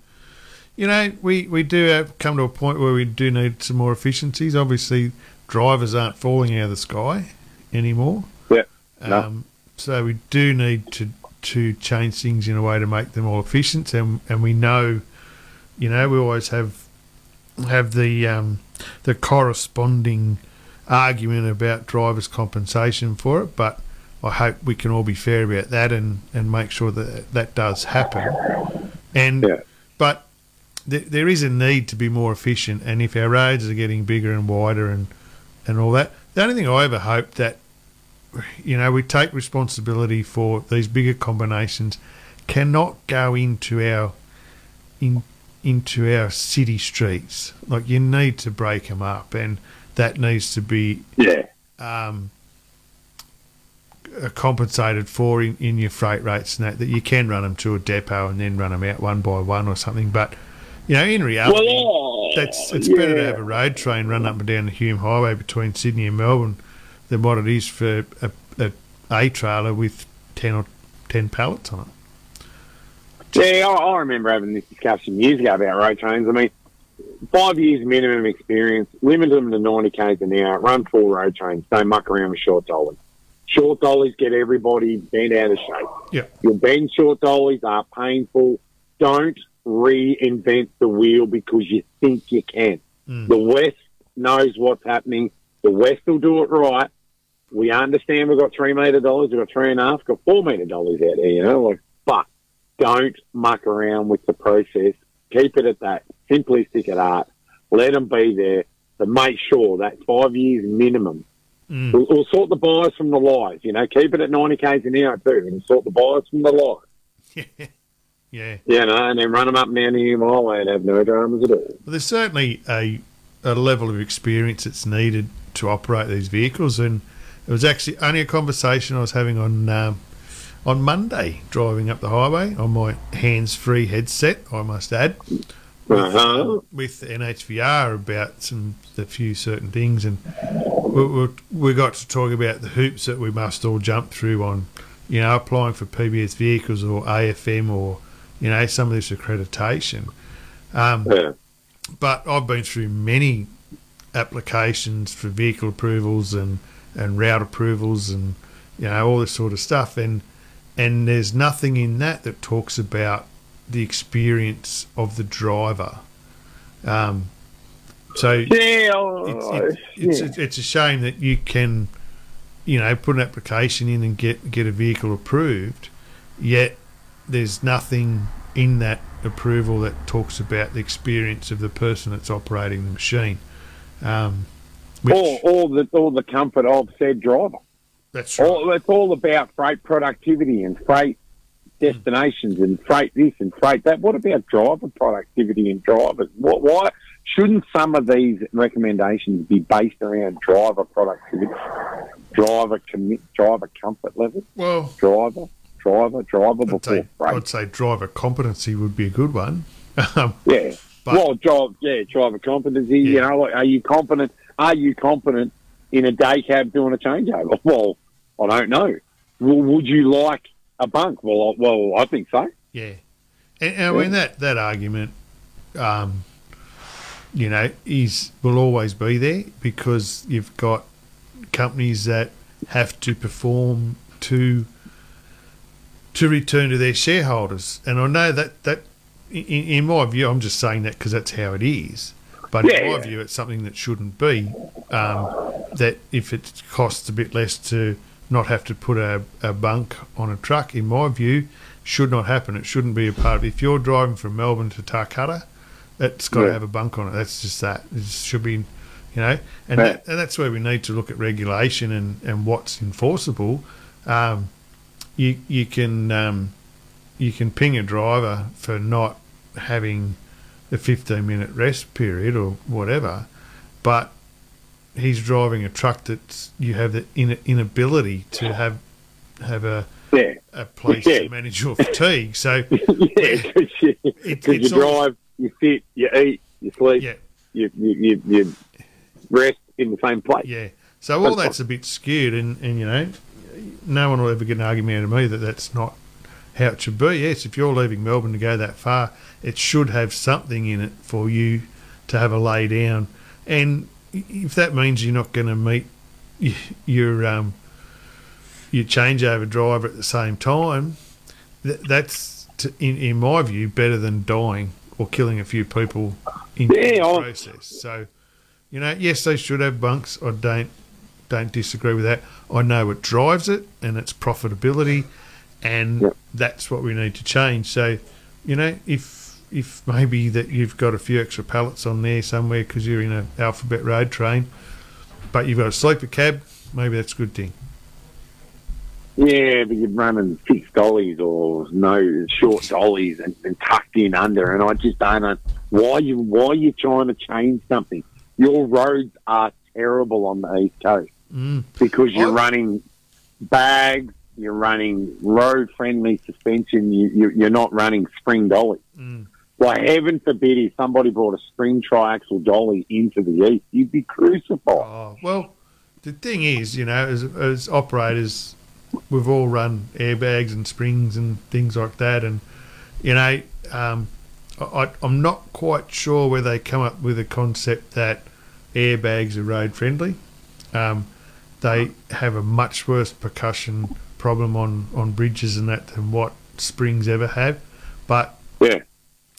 you know, we do have come to a point where we do need some more efficiencies. Obviously, drivers aren't falling out of the sky anymore. Yeah. No. So we do need to change things in a way to make them more efficient, and we know, you know, we always have the corresponding argument about drivers' compensation for it, but I hope we can all be fair about that and make sure that does happen. But there is a need to be more efficient, and if our roads are getting bigger and wider and all that, the only thing I ever hope that, you know, we take responsibility for these bigger combinations cannot go into our city streets. Like, you need to break them up, and that needs to be compensated for in your freight rates, and that you can run them to a depot and then run them out one by one or something. But, you know, in reality... it's better to have a road train run up and down the Hume Highway between Sydney and Melbourne than what it is for a trailer with 10 pallets on it. Yeah, I remember having this discussion years ago about road trains. I mean, 5 years minimum experience, limit them to 90 k's an hour, run full road trains, don't muck around with short dollies. Short dollies get everybody bent out of shape. Yeah. You'll bend short dollies, are painful. Don't reinvent the wheel because you think you can. Mm. The West knows what's happening. The West will do it right. We understand we've got 3 metre dollies, we've got 3.5, we've got 4 metre dollies out there, you know. Like, but don't muck around with the process. Keep it at that. Simplistic at heart. Let them be there. But make sure that 5 years minimum. Mm. We'll sort the buyers from the lies, you know. Keep it at 90 k's an hour too, and sort the buyers from the lies. Yeah. You know, and then run them up and down the Hume Highway and have no dramas at all. Well, there's certainly a level of experience that's needed to operate these vehicles, and it was actually only a conversation I was having on Monday, driving up the highway on my hands-free headset, I must add, with NHVR about a few certain things, and we got to talk about the hoops that we must all jump through on, you know, applying for PBS vehicles or AFM or, you know, some of this accreditation. But I've been through many applications for vehicle approvals and route approvals and, you know, all this sort of stuff, and there's nothing in that talks about the experience of the driver. It's a shame that you can, you know, put an application in and get a vehicle approved, yet there's nothing in that approval that talks about the experience of the person that's operating the machine. Or the comfort of said driver. That's right. It's all about freight productivity and freight destinations and freight this and freight that. What about driver productivity and drivers? Why shouldn't some of these recommendations be based around driver productivity, driver comfort level? Well, driver before freight. I'd say driver competency would be a good one. Yeah. Driver competency. Yeah. You know, like, are you competent? Are you competent in a day cab doing a changeover? Well, I don't know. Well, would you like a bunk? Well, I think so. Yeah, and I mean that argument, you know, will always be there because you've got companies that have to perform to return to their shareholders, and I know that in my view, I'm just saying that because that's how it is. But in my view, it's something that shouldn't be. That if it costs a bit less to not have to put a bunk on a truck, in my view, should not happen. It shouldn't be a part of it. If you're driving from Melbourne to Tarcutta, that's got to have a bunk on it. That's just that. It should be, you know. And, and that's where we need to look at regulation and what's enforceable. You can ping a driver for not having a 15-minute rest period or whatever, but he's driving a truck that's you have the inability to have a place to manage your fatigue. So because you drive, you sit, you eat, you sleep, you rest in the same place. Yeah, so all that's a bit skewed, and you know, no one will ever get an argument out of me that that's not how it should be. Yes, if you're leaving Melbourne to go that far, it should have something in it for you to have a lay down. And if that means you're not going to meet your changeover driver at the same time, that's, in my view, better than dying or killing a few people in the process. So, you know, yes, they should have bunks. I don't disagree with that. I know what drives it and its profitability, and that's what we need to change. So, you know, if maybe that you've got a few extra pallets on there somewhere because you're in an alphabet road train, but you've got a sleeper cab, maybe that's a good thing. Yeah, but you're running 6 dollies or no short dollies and tucked in under, and I just don't know why you're trying to change something. Your roads are terrible on the East Coast because you're running bags. You're running road-friendly suspension. You're not running spring dollies. Like, heaven forbid if somebody brought a spring triaxle dolly into the East, you'd be crucified. Oh, well, the thing is, you know, as operators, we've all run airbags and springs and things like that, and, you know, I'm not quite sure where they come up with a concept that airbags are road-friendly. They have a much worse percussion problem on bridges and that than what springs ever have, but... yeah.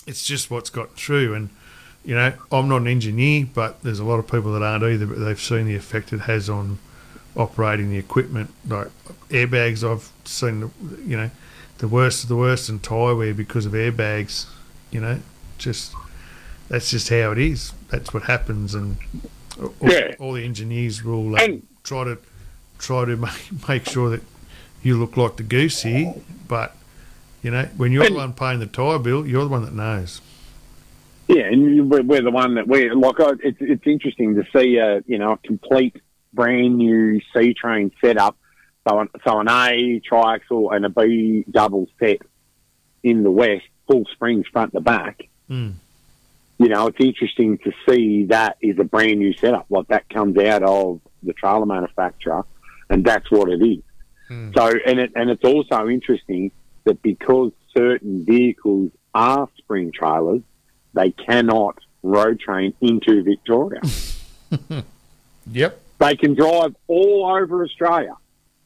It's just what's got through, and, you know, I'm not an engineer, but there's a lot of people that aren't either, but they've seen the effect it has on operating the equipment. Like airbags, I've seen, you know, the worst of the worst in tyre wear because of airbags, you know, just that's just how it is. That's what happens, and all the engineers will try to make sure that you look like the goose here, but... you know, when you're the one paying the tyre bill, you're the one that knows. Yeah, and we're the one that we like. It's interesting to see a complete brand new C train setup. So an A triaxle and a B double set in the West, full springs front to back. Mm. You know, it's interesting to see that is a brand new setup. Like that comes out of the trailer manufacturer, and that's what it is. Mm. So, and it's also interesting that because certain vehicles are spring trailers, they cannot road train into Victoria. Yep. They can drive all over Australia,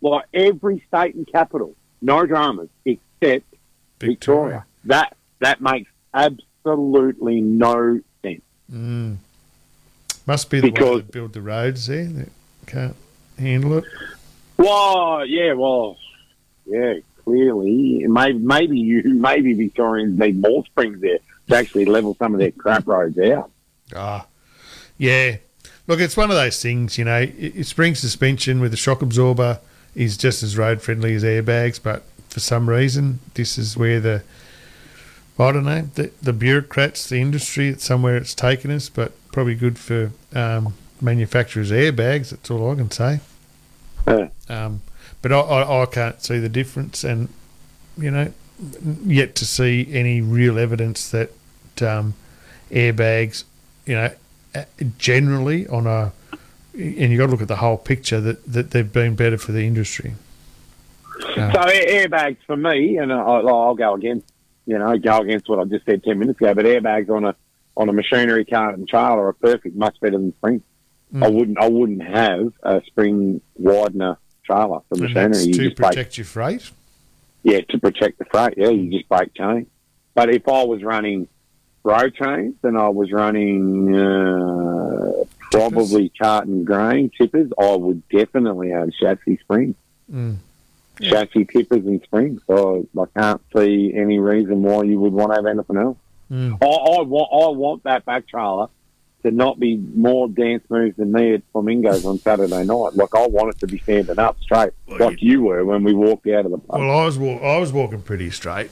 like every state and capital. No dramas, except Victoria. That makes absolutely no sense. Mm. Must be the way they build the roads there that can't handle it. Well, yeah. Clearly, maybe Victorians need more springs there to actually level some of their crap roads out. Yeah. Look, it's one of those things, you know, spring suspension with a shock absorber is just as road-friendly as airbags, but for some reason, this is where the bureaucrats, the industry, it's somewhere it's taken us, but probably good for manufacturers' airbags, that's all I can say. But I can't see the difference, and, you know, yet to see any real evidence that airbags, you know, generally and you've got to look at the whole picture, that they've been better for the industry. So airbags for me, and I'll go against what I just said 10 minutes ago, but airbags on a machinery cart and trailer are perfect, much better than spring. Mm. I wouldn't have a spring widener trailer for machinery. To protect your freight? Yeah, to protect the freight, yeah, you just break chain. But if I was running road trains, then I was running probably carton grain tippers, I would definitely have chassis springs. Mm. Yeah. Chassis tippers and springs. So I can't see any reason why you would want to have anything else. Mm. I want that back trailer to not be more dance moves than me at Flamingo's on Saturday night. Like, I want it to be standing up straight, like you were when we walked out of the pub. Well, I was walking pretty straight.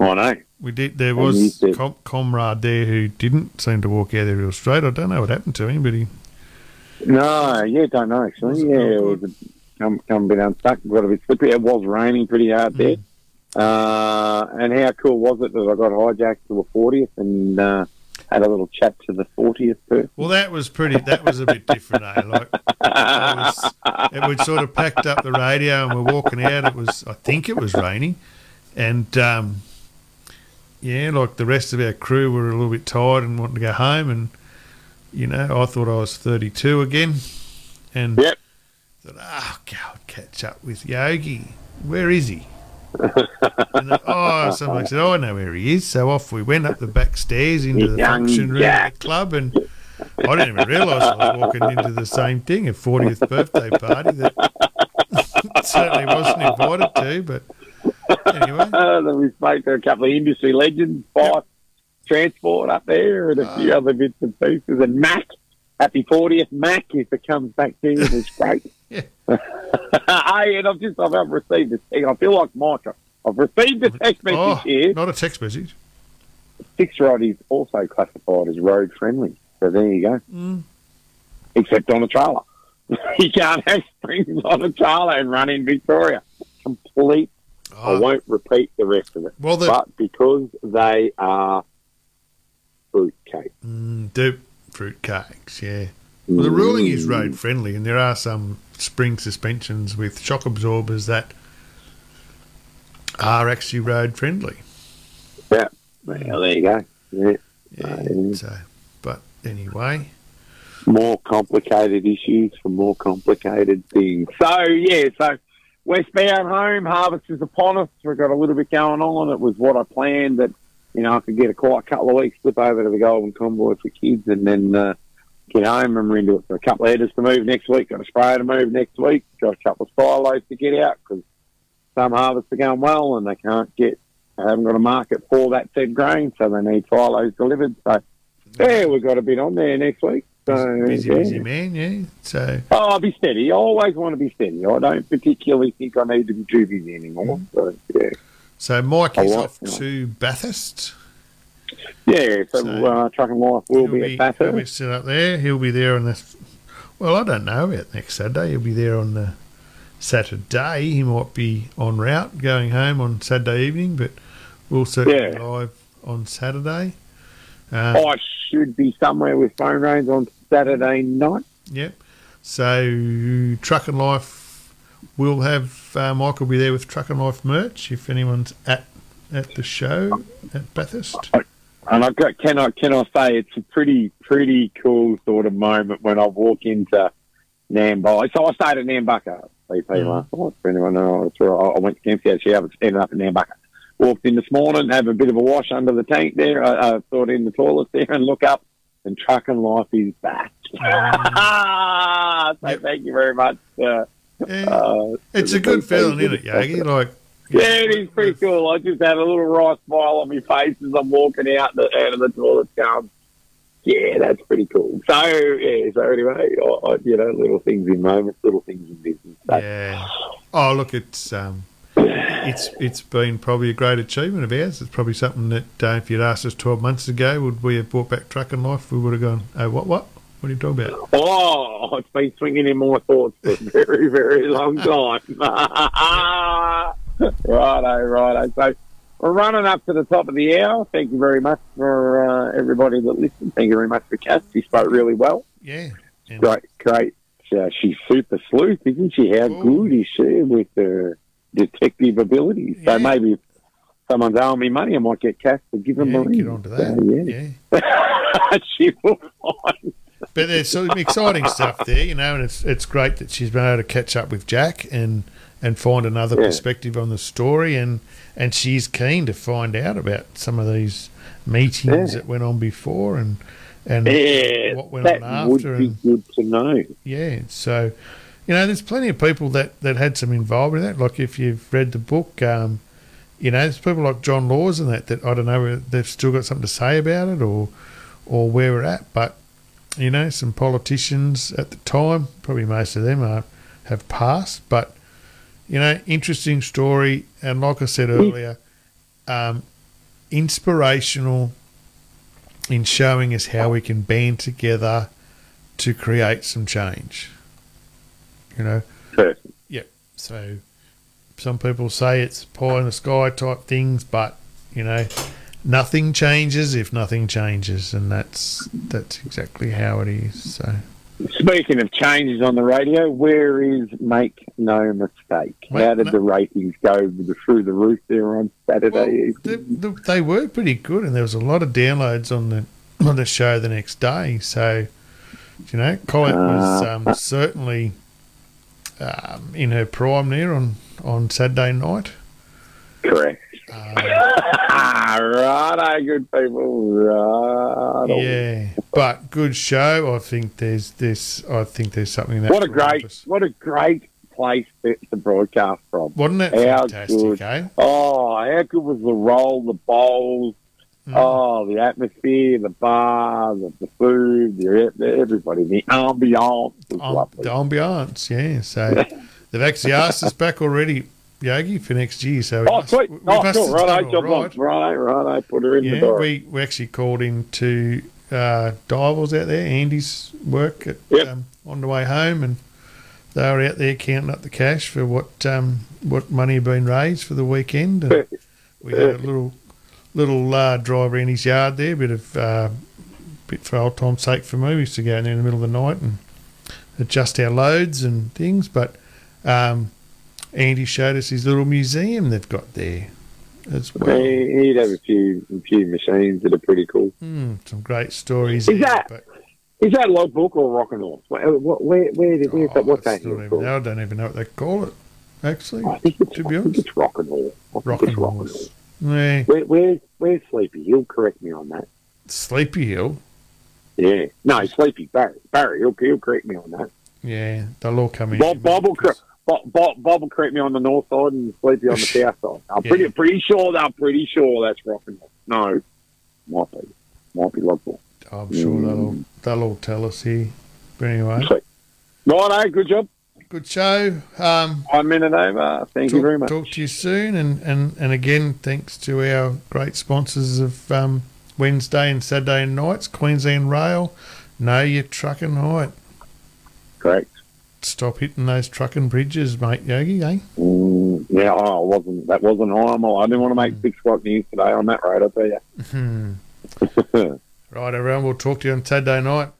I know. We did. There was a comrade there who didn't seem to walk out there real straight. I don't know what happened to him, but he... No, yeah, don't know, actually. Yeah, it was come a bit unstuck, got a bit slippery. It was raining pretty hard there. And how cool was it that I got hijacked to a 40th and... had a little chat to the 40th person. Well, that was a bit different, eh? Like, we'd sort of packed up the radio and we're walking out. I think it was raining. And, like the rest of our crew were a little bit tired and wanting to go home. And, you know, I thought I was 32 again. And thought, God, catch up with Yogi. Where is he? And then, somebody said, I know where he is. So off we went up the back stairs into the function room of the club, and I didn't even realise I was walking into the same thing, a 40th birthday party that certainly wasn't invited to. But anyway, then we spoke to a couple of industry legends, Transport up there, and a few other bits and pieces. And Mac, happy 40th, Mac, if it comes back to you, it's great. Yeah. Hey, and I've received this text. I feel like Micah. I've received a text message here. Not a text message. Six rod is also classified as road friendly. So there you go. Mm. Except on a trailer. You can't have springs on a trailer and run in Victoria. Complete I won't repeat the rest of it. Well, but because they are fruitcakes. They're fruitcakes, yeah. Well, the ruling is road friendly, and there are some spring suspensions with shock absorbers that are actually road friendly. Yeah. Well, there you go. Yeah. So, but anyway, more complicated issues for more complicated things. So yeah, so westbound home harvest is upon us. We've got a little bit going on. It was what I planned, that you know I could get a couple of weeks slip over to the Golden Convoy for kids, and then get home, and we're into it for a couple of headers to move next week. Got a sprayer to move next week. Got a couple of silos to get out because some harvests are going well and they can't get. They haven't got a market for that said grain, so they need silos delivered. So, yeah, we've got a bit on there next week. So, busy man, yeah. So, I'll be steady. I always want to be steady. I don't particularly think I need to be too busy anymore. So, yeah. So, Mike is off to Bathurst. Yeah, so Truck and Life will be at Bathurst. He'll be still up there. He'll be there on the... Well, I don't know about next Saturday. He'll be there on the Saturday. He might be en route going home on Saturday evening, but we'll certainly be live on Saturday. I should be somewhere with phone reins on Saturday night. Yep. So Truck and Life will have... Mike will be there with Truck and Life merch if anyone's at the show at Bathurst. And can I say it's a pretty cool sort of moment when I walk into Nambucca. So I stayed at Nambucca, BP, last night. For anyone knows, I went to Kempsey actually. I was standing up at Nambucca. Walked in this morning, have a bit of a wash under the tank there. I thought in the toilet there and look up, and Truck and Life is back. So thank you very much. It's a good feeling, isn't it, Yogi? Like. Yeah, it is pretty cool. I just had a little wry smile on my face as I'm walking out of the toilet going, yeah, that's pretty cool. So, yeah, so anyway, little things in moments, little things in business. So. Yeah. Oh, look, it's been probably a great achievement of ours. It's probably something that if you'd asked us 12 months ago, would we have brought back Truck and Life, we would have gone, oh, what? What are you talking about? Oh, it's been swinging in my thoughts for a very, very long time. Righto. So we're running up to the top of the hour. Thank you very much for everybody that listened. Thank you very much for Kath. She spoke really well. Yeah. Great. She's super sleuth, isn't she? How good is she with her detective abilities? Yeah. So maybe if someone's owing me money, I might get Kath to give them money. Get on to that. So, yeah. She will find. But there's some exciting stuff there, you know, and it's great that she's been able to catch up with Jack and find another perspective on the story, and she's keen to find out about some of these meetings that went on before and what went on after. That would be good to know. Yeah, so, you know, there's plenty of people that had some involvement in that. Like if you've read the book, you know, there's people like John Laws and that I don't know, they've still got something to say about it or where we're at, but, you know, some politicians at the time, probably most of them have passed, but... You know, interesting story, and like I said earlier, inspirational in showing us how we can band together to create some change. You know? Sure. Yep. So some people say it's pie in the sky type things, but, you know, nothing changes if nothing changes, and that's exactly how it is, so... Speaking of changes on the radio, where is Make No Mistake? How did the ratings go through the roof there on Saturday evening? They were pretty good, and there was a lot of downloads on the show the next day. So, you know, Colette was certainly in her prime there on Saturday night. Correct. Righto, good people. Righto. Yeah, but good show. I think there's this. I think there's something that. What a great place to broadcast from. Wasn't it fantastic? Good, eh? Oh, how good was the roll, the bowls, the atmosphere, the bar, the food, everybody, the ambiance. The ambiance, yeah. So they've actually asked us back already. Yogi for next year, so sweet! Righto, put her in the door. We actually called into Divals out there, Andy's work on the way home, and they were out there counting up the cash for what money had been raised for the weekend. And we had a little driver in his yard there, a bit for old time's sake for me. We used to go in there in the middle of the night and adjust our loads and things. But Andy showed us his little museum they've got there as well. He'd have a few machines that are pretty cool. Some great stories. Is that logbook or rock and roll? Where what's that? I don't even know what they call it, actually. I think it's rock and roll. Rock and roll. Yeah. Where's Sleepy Hill? Correct me on that. Sleepy Hill? Yeah. No, Sleepy Barry. He'll correct me on that. Yeah, they'll all come in. Bob will correct me on the north side and Sleepy on the south side. I'm pretty sure that's rock and roll. No, might be logbook. I'm sure they'll all tell us here. But anyway. Righto, good job. Good show. I'm in and over. Thank you very much. Talk to you soon. And again, thanks to our great sponsors of Wednesday and Saturday nights, Queensland Rail. Know your trucking height. Correct. Stop hitting those trucking bridges, mate, Yogi, eh? That wasn't high. I didn't want to make 6 o'clock news today on that road, I tell you. Right, everyone, we'll talk to you on Saturday night.